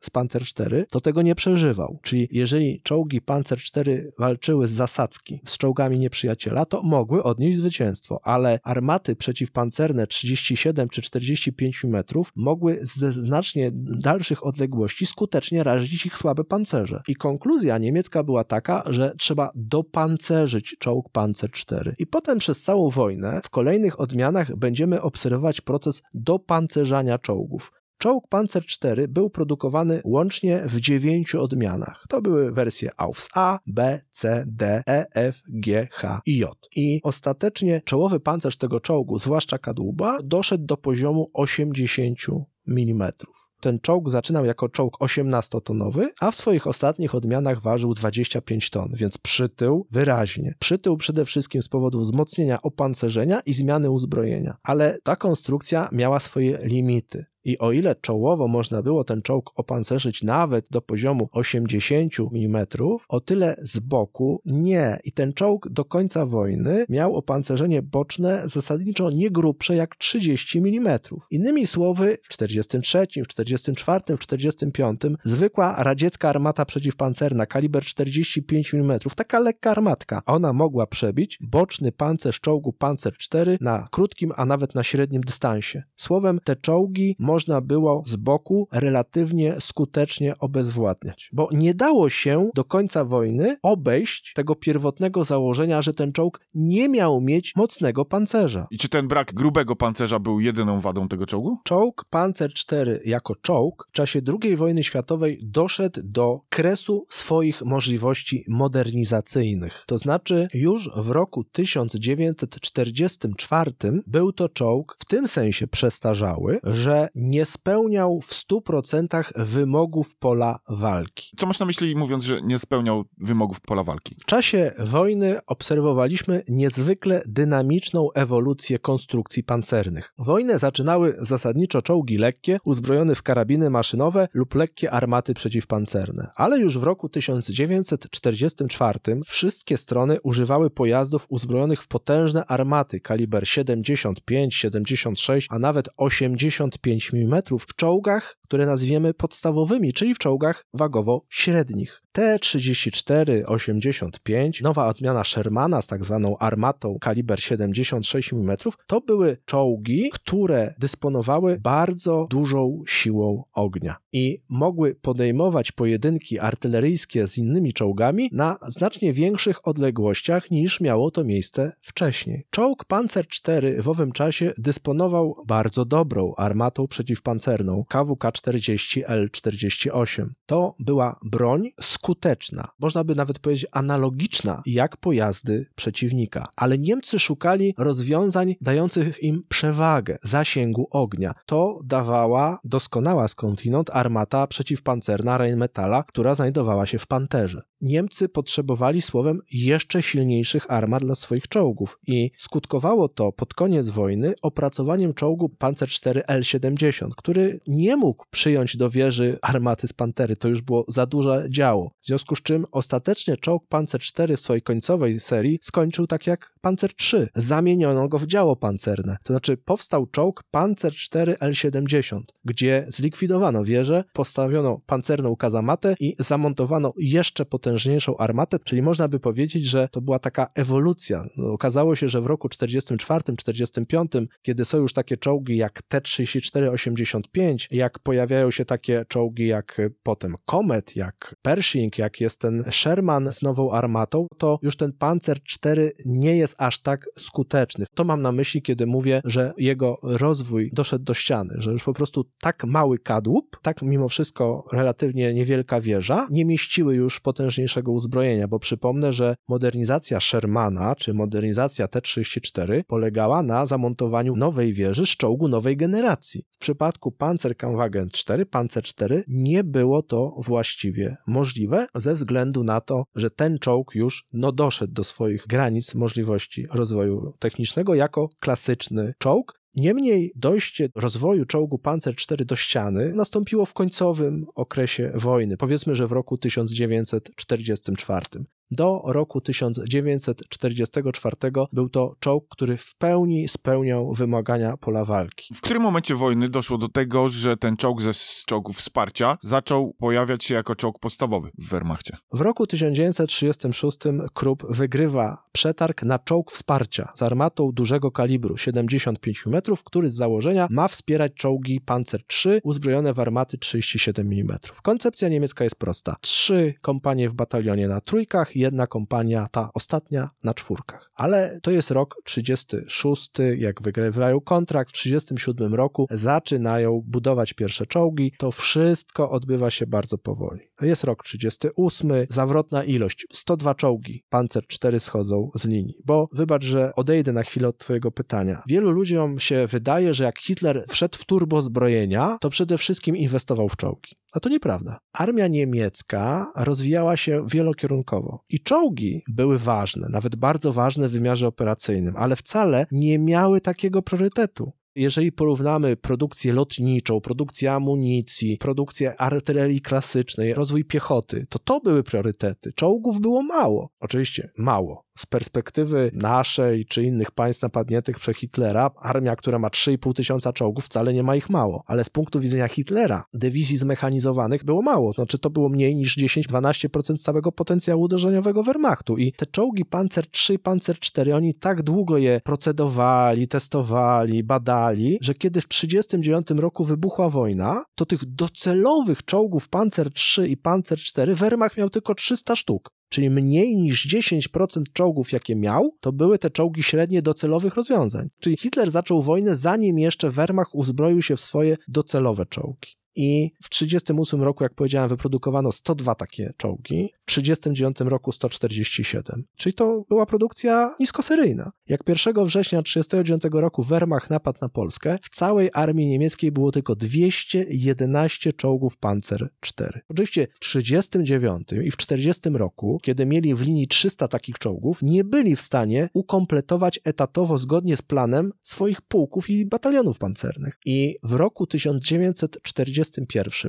z Panzer IV, to tego nie przeżywał. Czyli jeżeli czołgi Panzer IV walczyły z zasadzki, z czołgami nieprzyjaciela, to mogły odnieść zwycięstwo, ale armaty przeciwpancerne 37 czy 45 mm mogły ze znacznie dalszych odległości skutecznie razić ich słabe pancerze. I konkluzja niemiecka była taka, że trzeba dopancerzyć czołg Panzer IV. I potem przez całą wojnę w kolejnych odmianach będziemy obserwować proces dopancerzania czołgów. Czołg Panzer IV był produkowany łącznie w 9 odmianach. To były wersje Aufs A, B, C, D, E, F, G, H i J. I ostatecznie czołowy pancerz tego czołgu, zwłaszcza kadłuba, doszedł do poziomu 80 mm. Ten czołg zaczynał jako czołg 18-tonowy, a w swoich ostatnich odmianach ważył 25 ton, więc przytył wyraźnie. Przytył przede wszystkim z powodu wzmocnienia opancerzenia i zmiany uzbrojenia, ale ta konstrukcja miała swoje limity. I o ile czołowo można było ten czołg opancerzyć nawet do poziomu 80 mm, o tyle z boku nie. I ten czołg do końca wojny miał opancerzenie boczne zasadniczo nie grubsze jak 30 mm. Innymi słowy, w 1943, w 1944, w 1945 zwykła radziecka armata przeciwpancerna kaliber 45 mm, taka lekka armatka, ona mogła przebić boczny pancerz czołgu Panzer IV na krótkim, a nawet na średnim dystansie. Słowem, te czołgi można było z boku relatywnie skutecznie obezwładniać. Bo nie dało się do końca wojny obejść tego pierwotnego założenia, że ten czołg nie miał mieć mocnego pancerza. I czy ten brak grubego pancerza był jedyną wadą tego czołgu? Czołg Panzer IV jako czołg w czasie II wojny światowej doszedł do kresu swoich możliwości modernizacyjnych. To znaczy już w roku 1944 był to czołg w tym sensie przestarzały, że nie spełniał w 100% wymogów pola walki. Co masz na myśli, mówiąc, że nie spełniał wymogów pola walki? W czasie wojny obserwowaliśmy niezwykle dynamiczną ewolucję konstrukcji pancernych. Wojnę zaczynały zasadniczo czołgi lekkie, uzbrojone w karabiny maszynowe lub lekkie armaty przeciwpancerne. Ale już w roku 1944 wszystkie strony używały pojazdów uzbrojonych w potężne armaty kaliber 75, 76, a nawet 85 mm w czołgach, które nazwiemy podstawowymi, czyli w czołgach wagowo średnich. T-34, 85, nowa odmiana Shermana z tak zwaną armatą kaliber 76 mm, to były czołgi, które dysponowały bardzo dużą siłą ognia i mogły podejmować pojedynki artyleryjskie z innymi czołgami na znacznie większych odległościach niż miało to miejsce wcześniej. Czołg Panzer IV w owym czasie dysponował bardzo dobrą armatą przeciwpancerną KWK 40, L48. To była broń skuteczna, można by nawet powiedzieć analogiczna jak pojazdy przeciwnika, ale Niemcy szukali rozwiązań dających im przewagę zasięgu ognia. To dawała doskonała skądinąd armata przeciwpancerna Rheinmetalla, która znajdowała się w Panterze. Niemcy potrzebowali słowem jeszcze silniejszych armat dla swoich czołgów i skutkowało to pod koniec wojny opracowaniem czołgu Panzer IV L70, który nie mógł przyjąć do wieży armaty z Pantery, to już było za duże działo. W związku z czym ostatecznie czołg Panzer IV w swojej końcowej serii skończył tak jak Panzer III. Zamieniono go w działo pancerne, to znaczy powstał czołg Panzer IV L70, gdzie zlikwidowano wieżę, postawiono pancerną kazamatę i zamontowano jeszcze potężniejszą armatę, czyli można by powiedzieć, że to była taka ewolucja. Okazało się, że w roku 1944-1945, kiedy są już takie czołgi jak T-34-85, jak pojawiają się takie czołgi jak potem Comet, jak Pershing, jak jest ten Sherman z nową armatą, to już ten Panzer IV nie jest aż tak skuteczny. To mam na myśli, kiedy mówię, że jego rozwój doszedł do ściany, że już po prostu tak mały kadłub, tak mimo wszystko relatywnie niewielka wieża, nie mieściły już potężniejszego uzbrojenia, bo przypomnę, że modernizacja Shermana, czy modernizacja T-34 polegała na zamontowaniu nowej wieży z czołgu nowej generacji. W przypadku Panzerkampfwagen IV, Panzer IV nie było to właściwie możliwe ze względu na to, że ten czołg już doszedł do swoich granic możliwości rozwoju technicznego jako klasyczny czołg. Niemniej dojście rozwoju czołgu Panzer IV do ściany nastąpiło w końcowym okresie wojny, powiedzmy, że w roku 1944. Do roku 1944 był to czołg, który w pełni spełniał wymagania pola walki. W którym momencie wojny doszło do tego, że ten czołg ze czołgów wsparcia zaczął pojawiać się jako czołg podstawowy w Wehrmachcie? W roku 1936 Krupp wygrywa przetarg na czołg wsparcia z armatą dużego kalibru 75 mm, który z założenia ma wspierać czołgi Panzer III uzbrojone w armaty 37 mm. Koncepcja niemiecka jest prosta. 3 kompanie w batalionie na trójkach, 1 kompania, ta ostatnia, na czwórkach. Ale to jest rok 36, jak wygrywają kontrakt, w 37 roku zaczynają budować pierwsze czołgi, to wszystko odbywa się bardzo powoli. Jest rok 38, zawrotna ilość, 102 czołgi, Panzer IV schodzą z linii, bo wybacz, że odejdę na chwilę od twojego pytania. Wielu ludziom się wydaje, że jak Hitler wszedł w turbozbrojenia, to przede wszystkim inwestował w czołgi. A to nieprawda. Armia niemiecka rozwijała się wielokierunkowo i czołgi były ważne, nawet bardzo ważne w wymiarze operacyjnym, ale wcale nie miały takiego priorytetu. Jeżeli porównamy produkcję lotniczą, produkcję amunicji, produkcję artylerii klasycznej, rozwój piechoty, to były priorytety. Czołgów było mało. Oczywiście mało. Z perspektywy naszej czy innych państw napadniętych przez Hitlera, armia, która ma 3,5 tysiąca czołgów, wcale nie ma ich mało. Ale z punktu widzenia Hitlera dywizji zmechanizowanych było mało. Znaczy to było mniej niż 10-12% całego potencjału uderzeniowego Wehrmachtu. I te czołgi Panzer III, Panzer IV, oni tak długo je procedowali, testowali, badali, że kiedy w 1939 roku wybuchła wojna, to tych docelowych czołgów Panzer III i Panzer IV Wehrmacht miał tylko 300 sztuk. Czyli mniej niż 10% czołgów, jakie miał, to były te czołgi średnie docelowych rozwiązań. Czyli Hitler zaczął wojnę, zanim jeszcze Wehrmacht uzbroił się w swoje docelowe czołgi. I w 1938 roku, jak powiedziałem, wyprodukowano 102 takie czołgi, w 1939 roku 147. Czyli to była produkcja niskoseryjna. Jak 1 września 1939 roku Wehrmacht napadł na Polskę, w całej armii niemieckiej było tylko 211 czołgów Panzer IV. Oczywiście w 1939 i w 1940 roku, kiedy mieli w linii 300 takich czołgów, nie byli w stanie ukompletować etatowo zgodnie z planem swoich pułków i batalionów pancernych. I w roku 1941,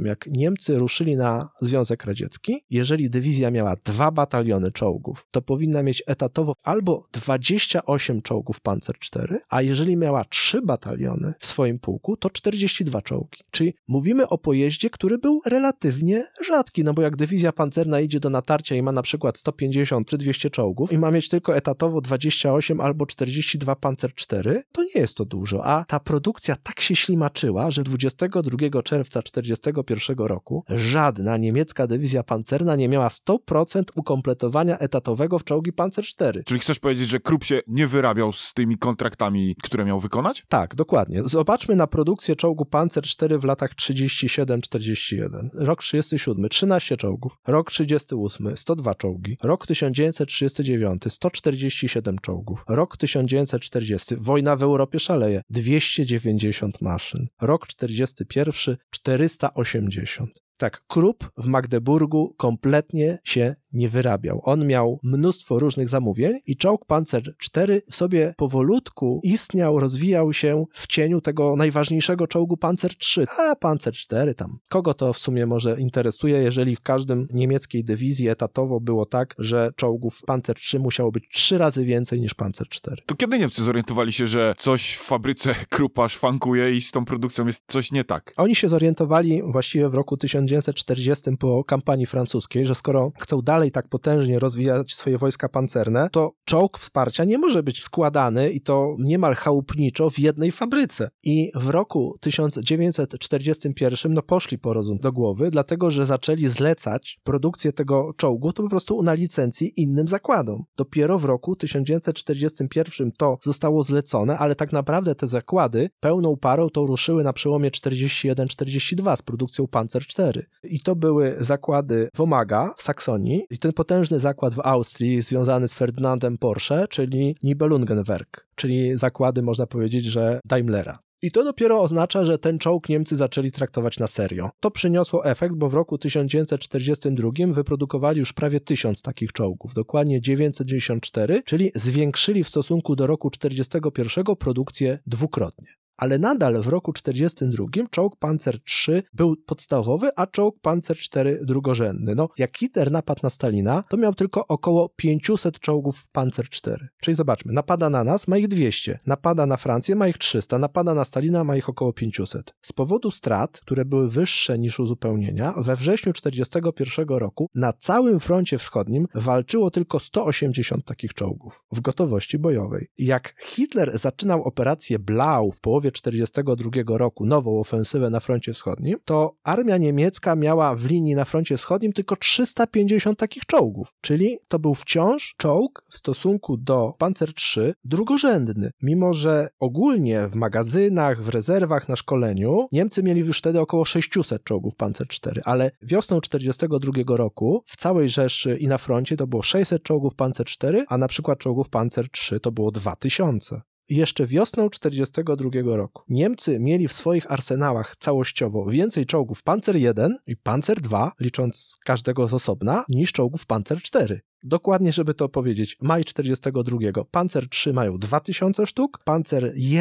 jak Niemcy ruszyli na Związek Radziecki, jeżeli dywizja miała 2 bataliony czołgów, to powinna mieć etatowo albo 28 czołgów Panzer IV, a jeżeli miała 3 bataliony w swoim pułku, to 42 czołgi. Czyli mówimy o pojeździe, który był relatywnie rzadki, no bo jak dywizja pancerna idzie do natarcia i ma na przykład 150 czy 200 czołgów i ma mieć tylko etatowo 28 albo 42 Panzer IV, to nie jest to dużo, a ta produkcja tak się ślimaczyła, że 22 czerwca 1941 roku żadna niemiecka dywizja pancerna nie miała 100% ukompletowania etatowego w czołgi Panzer IV. Czyli chcesz powiedzieć, że Krupp się nie wyrabiał z tymi kontraktami, które miał wykonać? Tak, dokładnie. Zobaczmy na produkcję czołgu Panzer IV w latach 37-41. Rok 37, 13 czołgów. Rok 38, 102 czołgi. Rok 1939, 147 czołgów. Rok 1940, wojna w Europie szaleje, 290 maszyn. Rok 41, 480. Tak, Krupp w Magdeburgu kompletnie się nie wyrabiał. On miał mnóstwo różnych zamówień i czołg Panzer IV sobie powolutku istniał, rozwijał się w cieniu tego najważniejszego czołgu Panzer III. A Panzer IV tam. Kogo to w sumie może interesuje, jeżeli w każdym niemieckiej dywizji etatowo było tak, że czołgów Panzer III musiało być 3 razy więcej niż Panzer IV. To kiedy Niemcy zorientowali się, że coś w fabryce Kruppa szwankuje i z tą produkcją jest coś nie tak? Oni się zorientowali właściwie w roku 1940 po kampanii francuskiej, że skoro chcą dalej tak potężnie rozwijać swoje wojska pancerne, to czołg wsparcia nie może być składany i to niemal chałupniczo w jednej fabryce. I w roku 1941 poszli po rozum do głowy, dlatego że zaczęli zlecać produkcję tego czołgu to po prostu na licencji innym zakładom. Dopiero w roku 1941 to zostało zlecone, ale tak naprawdę te zakłady pełną parą to ruszyły na przełomie 41-42 z produkcją Panzer IV. I to były zakłady Womaga w Saksonii i ten potężny zakład w Austrii związany z Ferdynandem Porsche, czyli Nibelungenwerk, czyli zakłady, można powiedzieć, że Daimlera. I to dopiero oznacza, że ten czołg Niemcy zaczęli traktować na serio. To przyniosło efekt, bo w roku 1942 wyprodukowali już prawie 1000 takich czołgów, dokładnie 994, czyli zwiększyli w stosunku do roku 1941 produkcję 2-krotnie. Ale nadal w roku 1942 czołg Panzer III był podstawowy, a czołg Panzer IV drugorzędny. No, jak Hitler napadł na Stalina, to miał tylko około 500 czołgów Panzer IV. Czyli zobaczmy, napada na nas, ma ich 200, napada na Francję, ma ich 300, napada na Stalina, ma ich około 500. Z powodu strat, które były wyższe niż uzupełnienia, we wrześniu 1941 roku na całym froncie wschodnim walczyło tylko 180 takich czołgów w gotowości bojowej. Jak Hitler zaczynał operację Blau w połowie 1942 roku nową ofensywę na froncie wschodnim, to armia niemiecka miała w linii na froncie wschodnim tylko 350 takich czołgów. Czyli to był wciąż czołg w stosunku do Panzer III drugorzędny. Mimo że ogólnie w magazynach, w rezerwach, na szkoleniu Niemcy mieli już wtedy około 600 czołgów Panzer IV, ale wiosną 1942 roku w całej Rzeszy i na froncie to było 600 czołgów Panzer IV, a na przykład czołgów Panzer III to było 2000. Jeszcze wiosną 1942 roku Niemcy mieli w swoich arsenałach całościowo więcej czołgów Panzer I i Panzer II, licząc każdego z osobna, niż czołgów Panzer IV. Dokładnie, żeby to powiedzieć, maj 42. Panzer III mają 2000 sztuk, Panzer I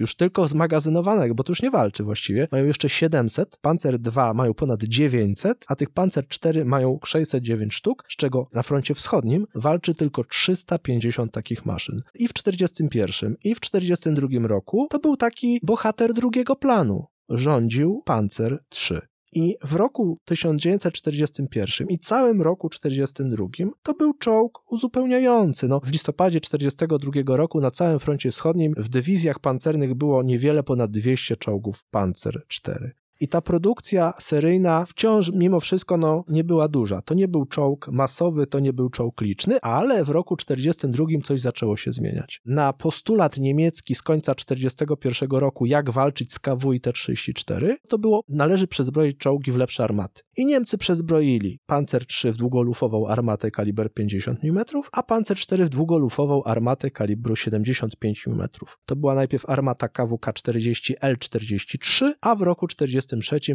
już tylko zmagazynowanych, bo tu już nie walczy właściwie, mają jeszcze 700, Panzer II mają ponad 900, a tych Panzer IV mają 609 sztuk, z czego na froncie wschodnim walczy tylko 350 takich maszyn. I w 41 i w 42 roku to był taki bohater drugiego planu. Rządził Panzer III. I w roku 1941 i całym roku 1942 to był czołg uzupełniający. No, w listopadzie 1942 roku na całym froncie wschodnim w dywizjach pancernych było niewiele ponad 200 czołgów Panzer IV. I ta produkcja seryjna wciąż mimo wszystko no, nie była duża. To nie był czołg masowy, to nie był czołg liczny, ale w roku 1942 coś zaczęło się zmieniać. Na postulat niemiecki z końca 1941 roku, jak walczyć z KW i T-34, to było, należy przezbroić czołgi w lepsze armaty. I Niemcy przezbroili Panzer III w długolufową armatę kaliber 50 mm, a Panzer IV w długolufową armatę kalibru 75 mm. To była najpierw armata KWK 40 L43, a w roku 1943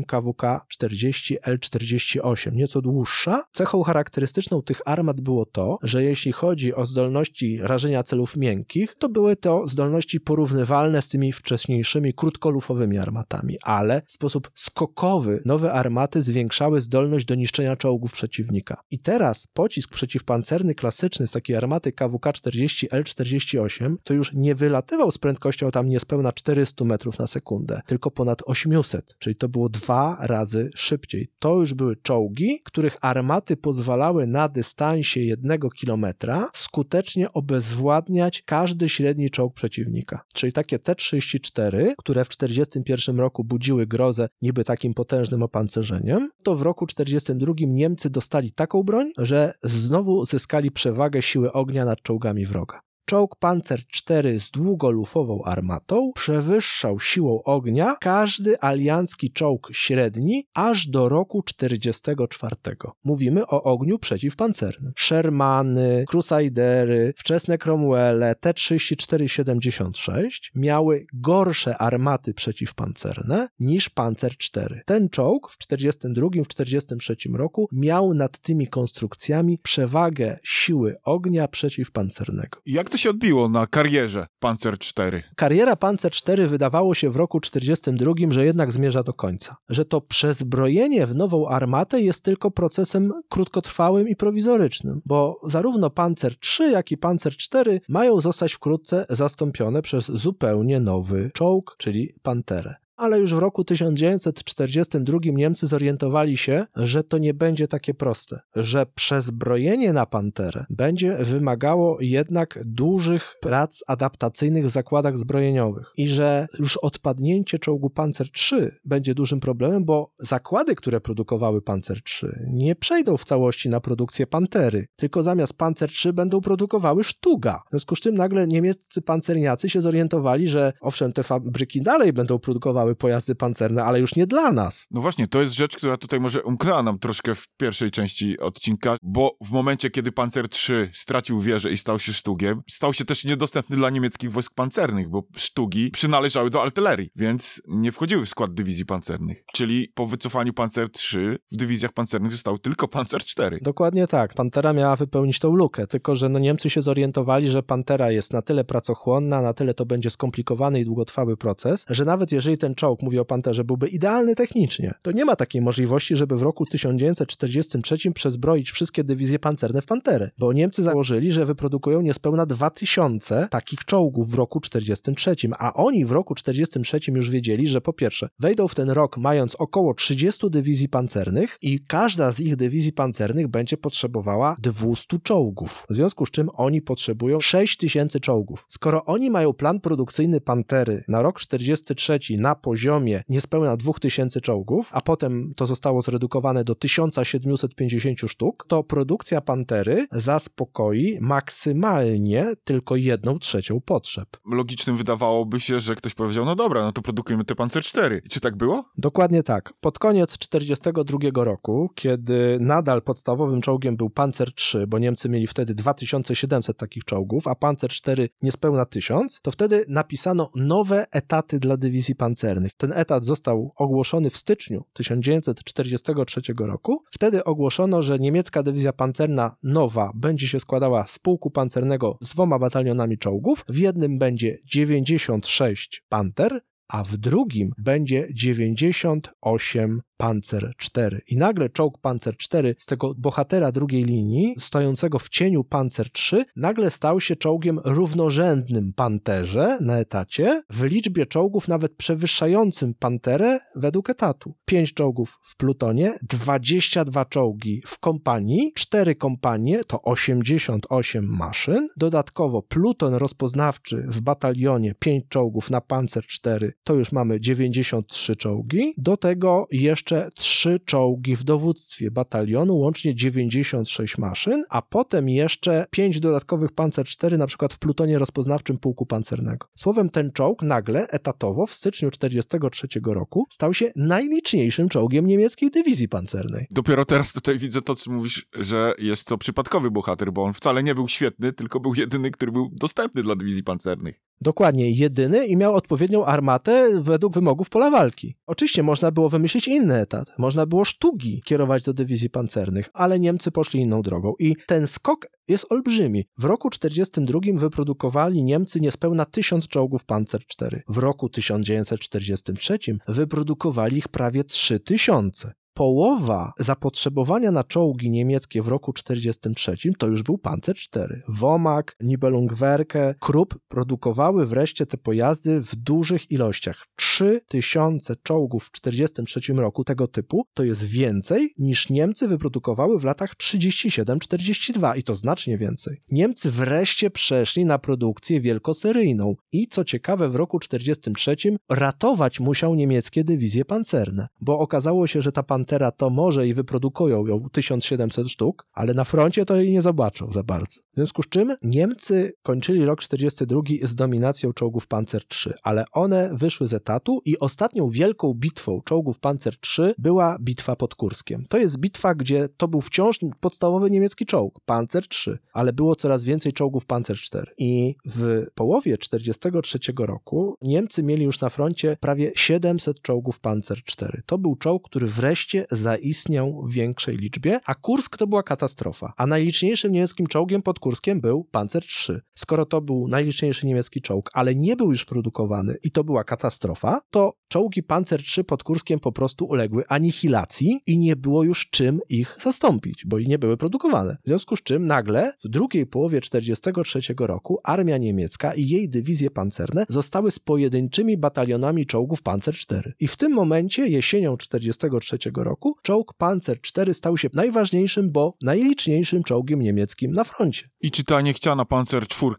KWK 40 L48, nieco dłuższa. Cechą charakterystyczną tych armat było to, że jeśli chodzi o zdolności rażenia celów miękkich, to były to zdolności porównywalne z tymi wcześniejszymi krótkolufowymi armatami, ale w sposób skokowy nowe armaty zwiększały zdolność do niszczenia czołgów przeciwnika. I teraz pocisk przeciwpancerny klasyczny z takiej armaty KWK 40 L48 to już nie wylatywał z prędkością tam niespełna 400 metrów na sekundę, tylko ponad 800, czyli to było 2 razy szybciej. To już były czołgi, których armaty pozwalały na dystansie 1 kilometra skutecznie obezwładniać każdy średni czołg przeciwnika. Czyli takie T-34, które w 1941 roku budziły grozę niby takim potężnym opancerzeniem, to w roku 1942 Niemcy dostali taką broń, że znowu zyskali przewagę siły ognia nad czołgami wroga. Czołg Panzer IV z długolufową armatą przewyższał siłą ognia każdy aliancki czołg średni aż do roku 1944. Mówimy o ogniu przeciwpancernym. Shermany, Crusadery, wczesne Cromwelle, T-34-86 miały gorsze armaty przeciwpancerne niż Panzer IV. Ten czołg w 1942, w 1943 roku miał nad tymi konstrukcjami przewagę siły ognia przeciwpancernego. Jak to się odbiło na karierze Panzer IV? Kariera Panzer IV wydawało się w roku 1942, że jednak zmierza do końca. Że to przezbrojenie w nową armatę jest tylko procesem krótkotrwałym i prowizorycznym, bo zarówno Panzer III, jak i Panzer IV mają zostać wkrótce zastąpione przez zupełnie nowy czołg, czyli Panterę. Ale już w roku 1942 Niemcy zorientowali się, że to nie będzie takie proste, że przezbrojenie na Panterę będzie wymagało jednak dużych prac adaptacyjnych w zakładach zbrojeniowych i że już odpadnięcie czołgu Panzer III będzie dużym problemem, bo zakłady, które produkowały Panzer III, nie przejdą w całości na produkcję Pantery, tylko zamiast Panzer III będą produkowały Sztuga. W związku z czym nagle niemieccy pancerniacy się zorientowali, że owszem, te fabryki dalej będą produkowały pojazdy pancerne, ale już nie dla nas. No właśnie, to jest rzecz, która tutaj może umknęła nam troszkę w pierwszej części odcinka, bo w momencie, kiedy Panzer III stracił wieżę i stał się sztugiem, stał się też niedostępny dla niemieckich wojsk pancernych, bo sztugi przynależały do artylerii, więc nie wchodziły w skład dywizji pancernych. Czyli po wycofaniu Panzer III w dywizjach pancernych został tylko Panzer IV. Dokładnie tak. Pantera miała wypełnić tą lukę, tylko że no Niemcy się zorientowali, że Pantera jest na tyle pracochłonna, na tyle to będzie skomplikowany i długotrwały proces, że nawet jeżeli ten czołg, mówię o Panterze, byłby idealny technicznie, to nie ma takiej możliwości, żeby w roku 1943 przezbroić wszystkie dywizje pancerne w Panterę, bo Niemcy założyli, że wyprodukują niespełna 2000 takich czołgów w roku 1943, a oni w roku 1943 już wiedzieli, że po pierwsze wejdą w ten rok mając około 30 dywizji pancernych i każda z ich dywizji pancernych będzie potrzebowała 200 czołgów, w związku z czym oni potrzebują 6000 czołgów. Skoro oni mają plan produkcyjny Pantery na rok 1943 na poziomie niespełna 2000 czołgów, a potem to zostało zredukowane do 1750 sztuk, to produkcja Pantery zaspokoi maksymalnie tylko 1/3 potrzeb. Logicznym wydawałoby się, że ktoś powiedział, no dobra, no to produkujemy te Panzer IV. Czy tak było? Dokładnie tak. Pod koniec 1942 roku, kiedy nadal podstawowym czołgiem był Panzer III, bo Niemcy mieli wtedy 2700 takich czołgów, a Panzer IV niespełna 1000, to wtedy napisano nowe etaty dla dywizji pancernej. internych. Ten etat został ogłoszony w styczniu 1943 roku. Wtedy ogłoszono, że niemiecka dywizja pancerna nowa będzie się składała z pułku pancernego z 2 batalionami czołgów. W jednym będzie 96 panter, a w drugim będzie 98 Panzer IV. I nagle czołg Panzer IV z tego bohatera drugiej linii, stojącego w cieniu Panzer III, nagle stał się czołgiem równorzędnym Panterze na etacie, w liczbie czołgów nawet przewyższającym Panterę według etatu. 5 czołgów w plutonie, 22 czołgi w kompanii, 4 kompanie to 88 maszyn, dodatkowo pluton rozpoznawczy w batalionie, 5 czołgów na Panzer IV, to już mamy 93 czołgi, do tego jeszcze 3 czołgi w dowództwie batalionu, łącznie 96 maszyn, a potem jeszcze 5 dodatkowych Panzer IV, na przykład w plutonie rozpoznawczym pułku pancernego. Słowem, ten czołg nagle, etatowo, w styczniu 1943 roku stał się najliczniejszym czołgiem niemieckiej dywizji pancernej. Dopiero teraz tutaj widzę to, co mówisz, że jest to przypadkowy bohater, bo on wcale nie był świetny, tylko był jedyny, który był dostępny dla dywizji pancernych. Dokładnie, jedyny i miał odpowiednią armatę według wymogów pola walki. Oczywiście można było wymyślić inny etat, można było sztugi kierować do dywizji pancernych, ale Niemcy poszli inną drogą i ten skok jest olbrzymi. W roku 1942 wyprodukowali Niemcy niespełna 1000 czołgów Panzer IV. W roku 1943 wyprodukowali ich prawie 3000. Połowa zapotrzebowania na czołgi niemieckie w roku 1943 to już był Panzer IV. Womag, Nibelungenwerk, Krupp produkowały wreszcie te pojazdy w dużych ilościach. 3000 czołgów w 1943 roku tego typu to jest więcej niż Niemcy wyprodukowały w latach 37-42 i to znacznie więcej. Niemcy wreszcie przeszli na produkcję wielkoseryjną i co ciekawe w roku 1943 ratować musiał niemieckie dywizje pancerne, bo okazało się, że ta Pantera to może i wyprodukują ją 1700 sztuk, ale na froncie to jej nie zobaczą za bardzo. W związku z czym Niemcy kończyli rok 1942 z dominacją czołgów Panzer III, ale one wyszły z etatu i ostatnią wielką bitwą czołgów Panzer III była bitwa pod Kurskiem. To jest bitwa, gdzie to był wciąż podstawowy niemiecki czołg, Panzer III, ale było coraz więcej czołgów Panzer IV. I w połowie 1943 roku Niemcy mieli już na froncie prawie 700 czołgów Panzer IV. To był czołg, który wreszcie zaistniał w większej liczbie, a Kursk to była katastrofa. A najliczniejszym niemieckim czołgiem pod Kurskiem był Panzer III. Skoro to był najliczniejszy niemiecki czołg, ale nie był już produkowany i to była katastrofa, to czołgi Panzer III pod Kurskiem po prostu uległy anihilacji i nie było już czym ich zastąpić, bo nie były produkowane. W związku z czym nagle w drugiej połowie 1943 roku armia niemiecka i jej dywizje pancerne zostały z pojedynczymi batalionami czołgów Panzer IV. I w tym momencie jesienią 1943 roku czołg Panzer IV stał się najważniejszym, bo najliczniejszym czołgiem niemieckim na froncie. I czy ta niechciana Panzer IV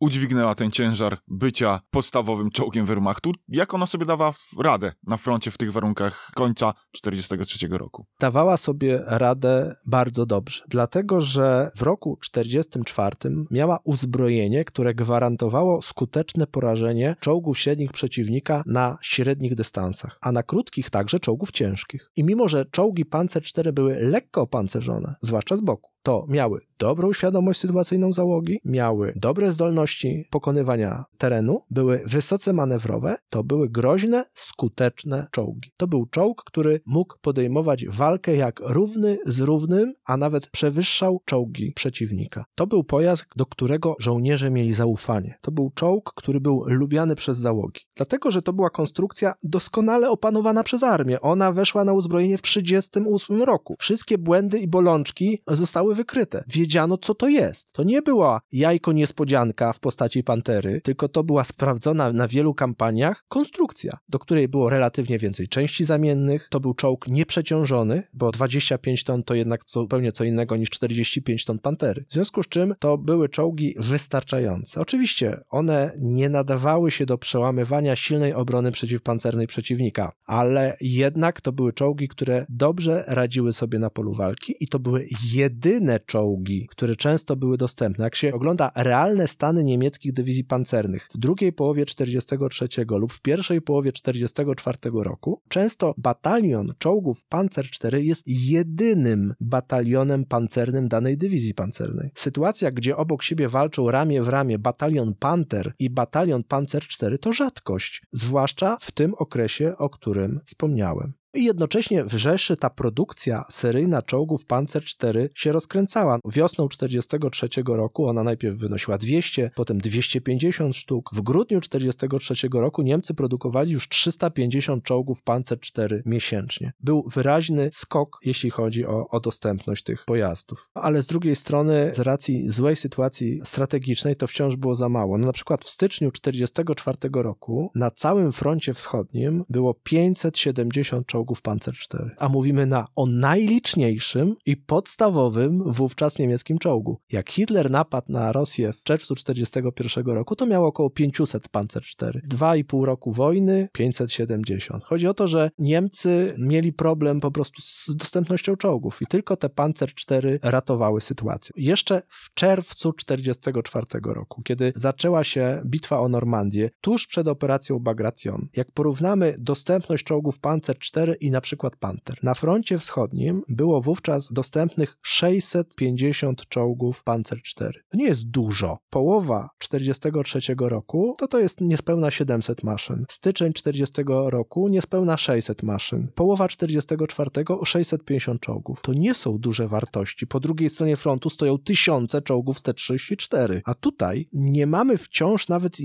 udźwignęła ten ciężar bycia podstawowym czołgiem Wehrmachtu? Jak ona sobie dawała radę na froncie w tych warunkach końca 1943 roku? Dawała sobie radę bardzo dobrze, dlatego że w roku 1944 miała uzbrojenie, które gwarantowało skuteczne porażenie czołgów średnich przeciwnika na średnich dystansach, a na krótkich także czołgów ciężkich. I mimo, że czołgi Panzer IV były lekko opancerzone, zwłaszcza z boku, to miały dobrą świadomość sytuacyjną załogi, miały dobre zdolności pokonywania terenu, były wysoce manewrowe, to były groźne, skuteczne czołgi. To był czołg, który mógł podejmować walkę jak równy z równym, a nawet przewyższał czołgi przeciwnika. To był pojazd, do którego żołnierze mieli zaufanie. To był czołg, który był lubiany przez załogi. Dlatego, że to była konstrukcja doskonale opanowana przez armię. Ona weszła na uzbrojenie w 1938 roku. Wszystkie błędy i bolączki zostały wykryte. Wiedziano, co to jest. To nie była jajko niespodzianka w postaci Pantery, tylko to była sprawdzona na wielu kampaniach konstrukcja, do której było relatywnie więcej części zamiennych. To był czołg nieprzeciążony, bo 25 ton to jednak zupełnie co innego niż 45 ton Pantery. W związku z czym to były czołgi wystarczające. Oczywiście one nie nadawały się do przełamywania silnej obrony przeciwpancernej przeciwnika, ale jednak to były czołgi, które dobrze radziły sobie na polu walki i to były jedyne inne czołgi, które często były dostępne. Jak się ogląda realne stany niemieckich dywizji pancernych w drugiej połowie 1943 lub w pierwszej połowie 1944 roku, często batalion czołgów Panzer IV jest jedynym batalionem pancernym danej dywizji pancernej. Sytuacja, gdzie obok siebie walczą ramię w ramię batalion Panther i batalion Panzer IV, to rzadkość, zwłaszcza w tym okresie, o którym wspomniałem. I jednocześnie w Rzeszy ta produkcja seryjna czołgów Panzer IV się rozkręcała. Wiosną 1943 roku ona najpierw wynosiła 200, potem 250 sztuk. W grudniu 1943 roku Niemcy produkowali już 350 czołgów Panzer IV miesięcznie. Był wyraźny skok, jeśli chodzi o dostępność tych pojazdów. Ale z drugiej strony, z racji złej sytuacji strategicznej, to wciąż było za mało. No, na przykład w styczniu 1944 roku na całym froncie wschodnim było 570 czołgów Panzer IV, a mówimy o najliczniejszym i podstawowym wówczas niemieckim czołgu. Jak Hitler napadł na Rosję w czerwcu 1941 roku, to miał około 500 Panzer IV. 2,5 roku wojny, 570. Chodzi o to, że Niemcy mieli problem po prostu z dostępnością czołgów i tylko te Panzer IV ratowały sytuację. Jeszcze w czerwcu 1944 roku, kiedy zaczęła się bitwa o Normandię, tuż przed operacją Bagration, jak porównamy dostępność czołgów Panzer IV i na przykład Panther. Na froncie wschodnim było wówczas dostępnych 650 czołgów Panzer IV. To nie jest dużo. Połowa 1943 roku to jest niespełna 700 maszyn. Styczeń 1940 roku niespełna 600 maszyn. Połowa 1944 650 czołgów. To nie są duże wartości. Po drugiej stronie frontu stoją tysiące czołgów T-34. A tutaj nie mamy wciąż nawet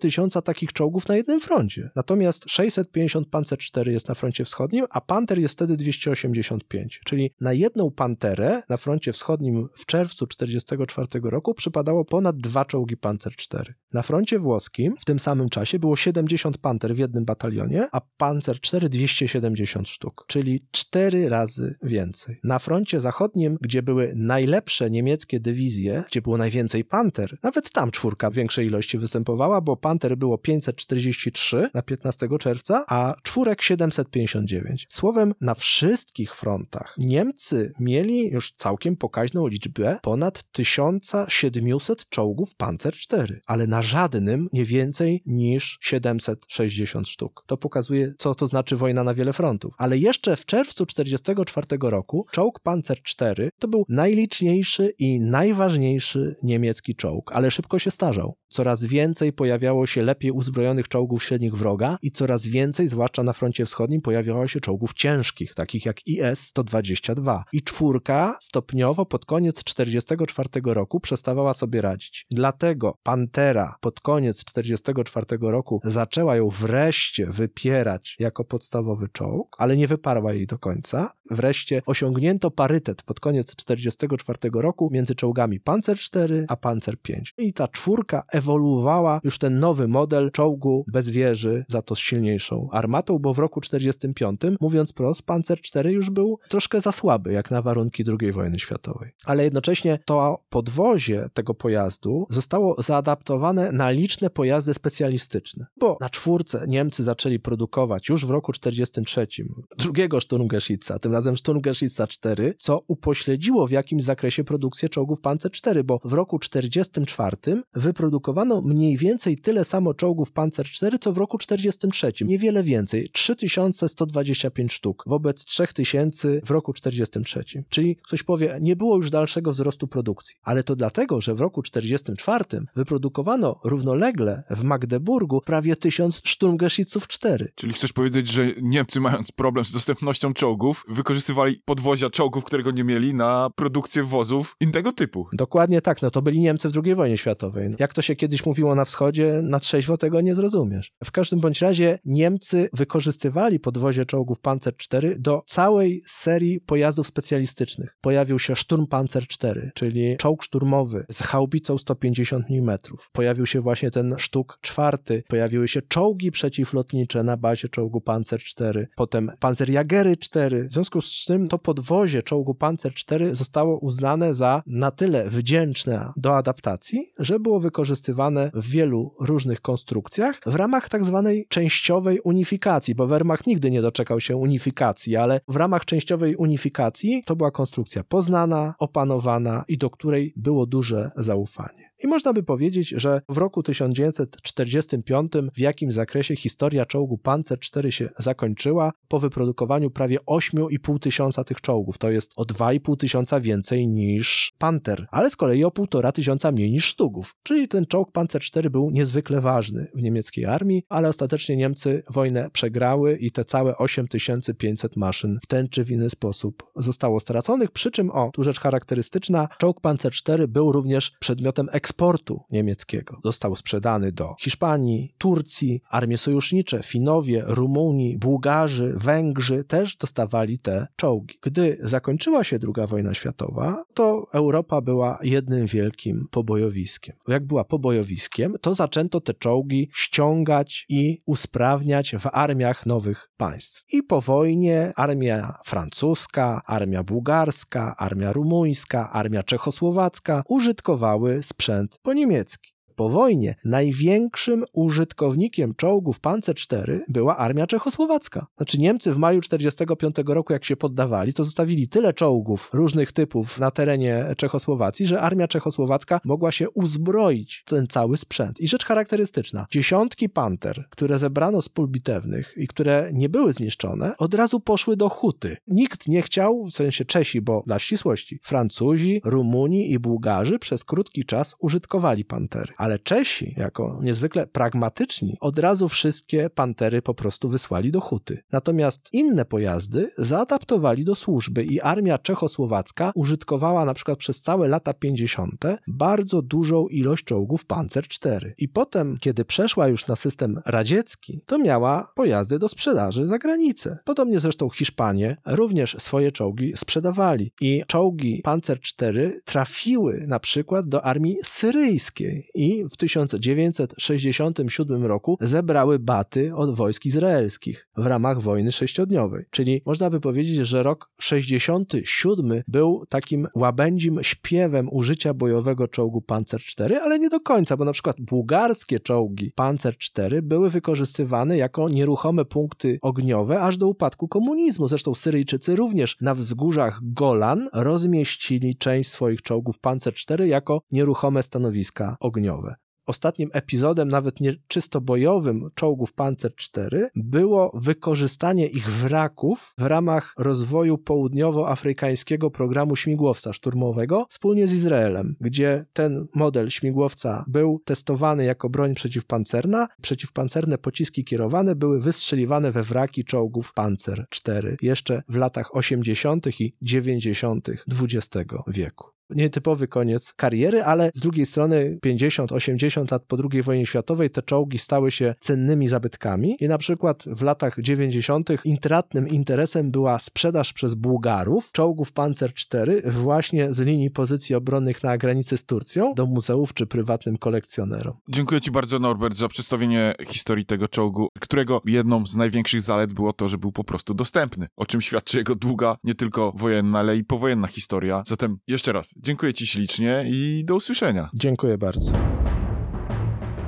1000 takich czołgów na jednym froncie. Natomiast 650 Panzer IV jest na froncie wschodnim, a Panther jest wtedy 285, czyli na jedną Panterę na froncie wschodnim w czerwcu 1944 roku przypadało ponad 2 czołgi Panzer IV. Na froncie włoskim w tym samym czasie było 70 Panther w jednym batalionie, a Panzer IV 270 sztuk, czyli 4 razy więcej. Na froncie zachodnim, gdzie były najlepsze niemieckie dywizje, gdzie było najwięcej Panther, nawet tam czwórka w większej ilości występowała, bo Panther było 543 na 15 czerwca, a czwórek 759. Słowem, na wszystkich frontach Niemcy mieli już całkiem pokaźną liczbę ponad 1700 czołgów Panzer IV, ale na żadnym nie więcej niż 760 sztuk. To pokazuje, co to znaczy wojna na wiele frontów. Ale jeszcze w czerwcu 1944 roku czołg Panzer IV to był najliczniejszy i najważniejszy niemiecki czołg, ale szybko się starzał. Coraz więcej pojawiało się lepiej uzbrojonych czołgów średnich wroga i coraz więcej, zwłaszcza na froncie wschodnim, pojawiało się czołgów ciężkich, takich jak IS-122. I czwórka stopniowo pod koniec 1944 roku przestawała sobie radzić. Dlatego Pantera pod koniec 1944 roku zaczęła ją wreszcie wypierać jako podstawowy czołg, ale nie wyparła jej do końca. Wreszcie osiągnięto parytet pod koniec 1944 roku między czołgami Panzer IV a Panzer V. I ta czwórka ewoluowała już ten nowy model czołgu bez wieży, za to z silniejszą armatą, bo w roku 1945, mówiąc wprost, Panzer IV już był troszkę za słaby, jak na warunki II wojny światowej. Ale jednocześnie to podwozie tego pojazdu zostało zaadaptowane na liczne pojazdy specjalistyczne, bo na czwórce Niemcy zaczęli produkować już w roku 1943 drugiego Sturmgeschütza, tym razem Sturmgeschütza IV, co upośledziło w jakimś zakresie produkcję czołgów Panzer IV, bo w roku 1944 wyprodukowano mniej więcej tyle samo czołgów Panzer IV, co w roku 1943. Niewiele więcej, 3125 sztuk wobec 3000 w roku 1943. Czyli ktoś powie, nie było już dalszego wzrostu produkcji. Ale to dlatego, że w roku 1944 wyprodukowano równolegle w Magdeburgu prawie 1000 Sturmgeschützów IV. Czyli chcesz powiedzieć, że Niemcy, mając problem z dostępnością czołgów, wykorzystywali podwozia czołgów, którego nie mieli, na produkcję wozów innego typu. Dokładnie tak, to byli Niemcy w II wojnie światowej. Jak to się kiedyś mówiło na wschodzie, na trzeźwo tego nie zrozumiesz. W każdym bądź razie Niemcy wykorzystywali podwozie czołgów Panzer IV do całej serii pojazdów specjalistycznych. Pojawił się Sturmpanzer IV, czyli czołg szturmowy z haubicą 150 mm. Pojawił się właśnie ten sztuk czwarty. Pojawiły się czołgi przeciwlotnicze na bazie czołgu Panzer IV. Potem Panzerjagery IV. W związku z tym to podwozie czołgu Panzer IV zostało uznane za na tyle wdzięczne do adaptacji, że było wykorzystywane wykorzystywane w wielu różnych konstrukcjach w ramach tak zwanej częściowej unifikacji, bo Wehrmacht nigdy nie doczekał się unifikacji, ale w ramach częściowej unifikacji to była konstrukcja poznana, opanowana i do której było duże zaufanie. I można by powiedzieć, że w roku 1945, w jakim zakresie historia czołgu Panzer IV się zakończyła, po wyprodukowaniu prawie 8,5 tysiąca tych czołgów. To jest o 2,5 tysiąca więcej niż Panther, ale z kolei o 1,5 tysiąca mniej niż Sztugów. Czyli ten czołg Panzer IV był niezwykle ważny w niemieckiej armii, ale ostatecznie Niemcy wojnę przegrały i te całe 8500 maszyn w ten czy w inny sposób zostało straconych. Przy czym, tu rzecz charakterystyczna, czołg Panzer IV był również przedmiotem eksportu niemieckiego. Został sprzedany do Hiszpanii, Turcji, armie sojusznicze, Finowie, Rumuni, Bułgarzy, Węgrzy też dostawali te czołgi. Gdy zakończyła się II wojna światowa, to Europa była jednym wielkim pobojowiskiem. Jak była pobojowiskiem, to zaczęto te czołgi ściągać i usprawniać w armiach nowych państw. I po wojnie armia francuska, armia bułgarska, armia rumuńska, armia czechosłowacka użytkowały sprzęt po niemiecki. Po wojnie największym użytkownikiem czołgów Panzer IV była armia czechosłowacka. Znaczy Niemcy w maju 1945 roku, jak się poddawali, to zostawili tyle czołgów różnych typów na terenie Czechosłowacji, że armia czechosłowacka mogła się uzbroić w ten cały sprzęt. I rzecz charakterystyczna, dziesiątki Panther, które zebrano z pól bitewnych i które nie były zniszczone, od razu poszły do huty. Nikt nie chciał, w sensie Czesi, bo dla ścisłości, Francuzi, Rumuni i Bułgarzy przez krótki czas użytkowali Pantery. Ale Czesi, jako niezwykle pragmatyczni, od razu wszystkie Pantery po prostu wysłali do huty. Natomiast inne pojazdy zaadaptowali do służby i armia czechosłowacka użytkowała na przykład przez całe lata 50. bardzo dużą ilość czołgów Panzer IV. I potem, kiedy przeszła już na system radziecki, to miała pojazdy do sprzedaży za granicę. Podobnie zresztą Hiszpanie również swoje czołgi sprzedawali. I czołgi Panzer IV trafiły na przykład do armii syryjskiej i w 1967 roku zebrały baty od wojsk izraelskich w ramach wojny sześciodniowej. Czyli można by powiedzieć, że rok 67 był takim łabędzim śpiewem użycia bojowego czołgu Panzer IV, ale nie do końca, bo na przykład bułgarskie czołgi Panzer IV były wykorzystywane jako nieruchome punkty ogniowe aż do upadku komunizmu. Zresztą Syryjczycy również na wzgórzach Golan rozmieścili część swoich czołgów Panzer IV jako nieruchome stanowiska ogniowe. Ostatnim epizodem, nawet nie czysto bojowym, czołgów Panzer IV było wykorzystanie ich wraków w ramach rozwoju południowoafrykańskiego programu śmigłowca szturmowego wspólnie z Izraelem, gdzie ten model śmigłowca był testowany jako broń przeciwpancerna. Przeciwpancerne pociski kierowane były wystrzeliwane we wraki czołgów Panzer IV jeszcze w latach 80. i 90. XX wieku. Nietypowy koniec kariery, ale z drugiej strony 50-80 lat po II wojnie światowej te czołgi stały się cennymi zabytkami i na przykład w latach 90. intratnym interesem była sprzedaż przez Bułgarów czołgów Panzer IV właśnie z linii pozycji obronnych na granicy z Turcją do muzeów czy prywatnym kolekcjonerom. Dziękuję Ci bardzo, Norbert, za przedstawienie historii tego czołgu, którego jedną z największych zalet było to, że był po prostu dostępny, o czym świadczy jego długa, nie tylko wojenna, ale i powojenna historia. Zatem jeszcze raz dziękuję Ci ślicznie i do usłyszenia. Dziękuję bardzo.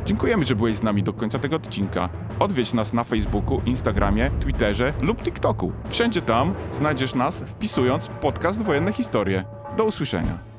Dziękujemy, że byłeś z nami do końca tego odcinka. Odwiedź nas na Facebooku, Instagramie, Twitterze lub TikToku. Wszędzie tam znajdziesz nas wpisując podcast Wojenne Historie. Do usłyszenia.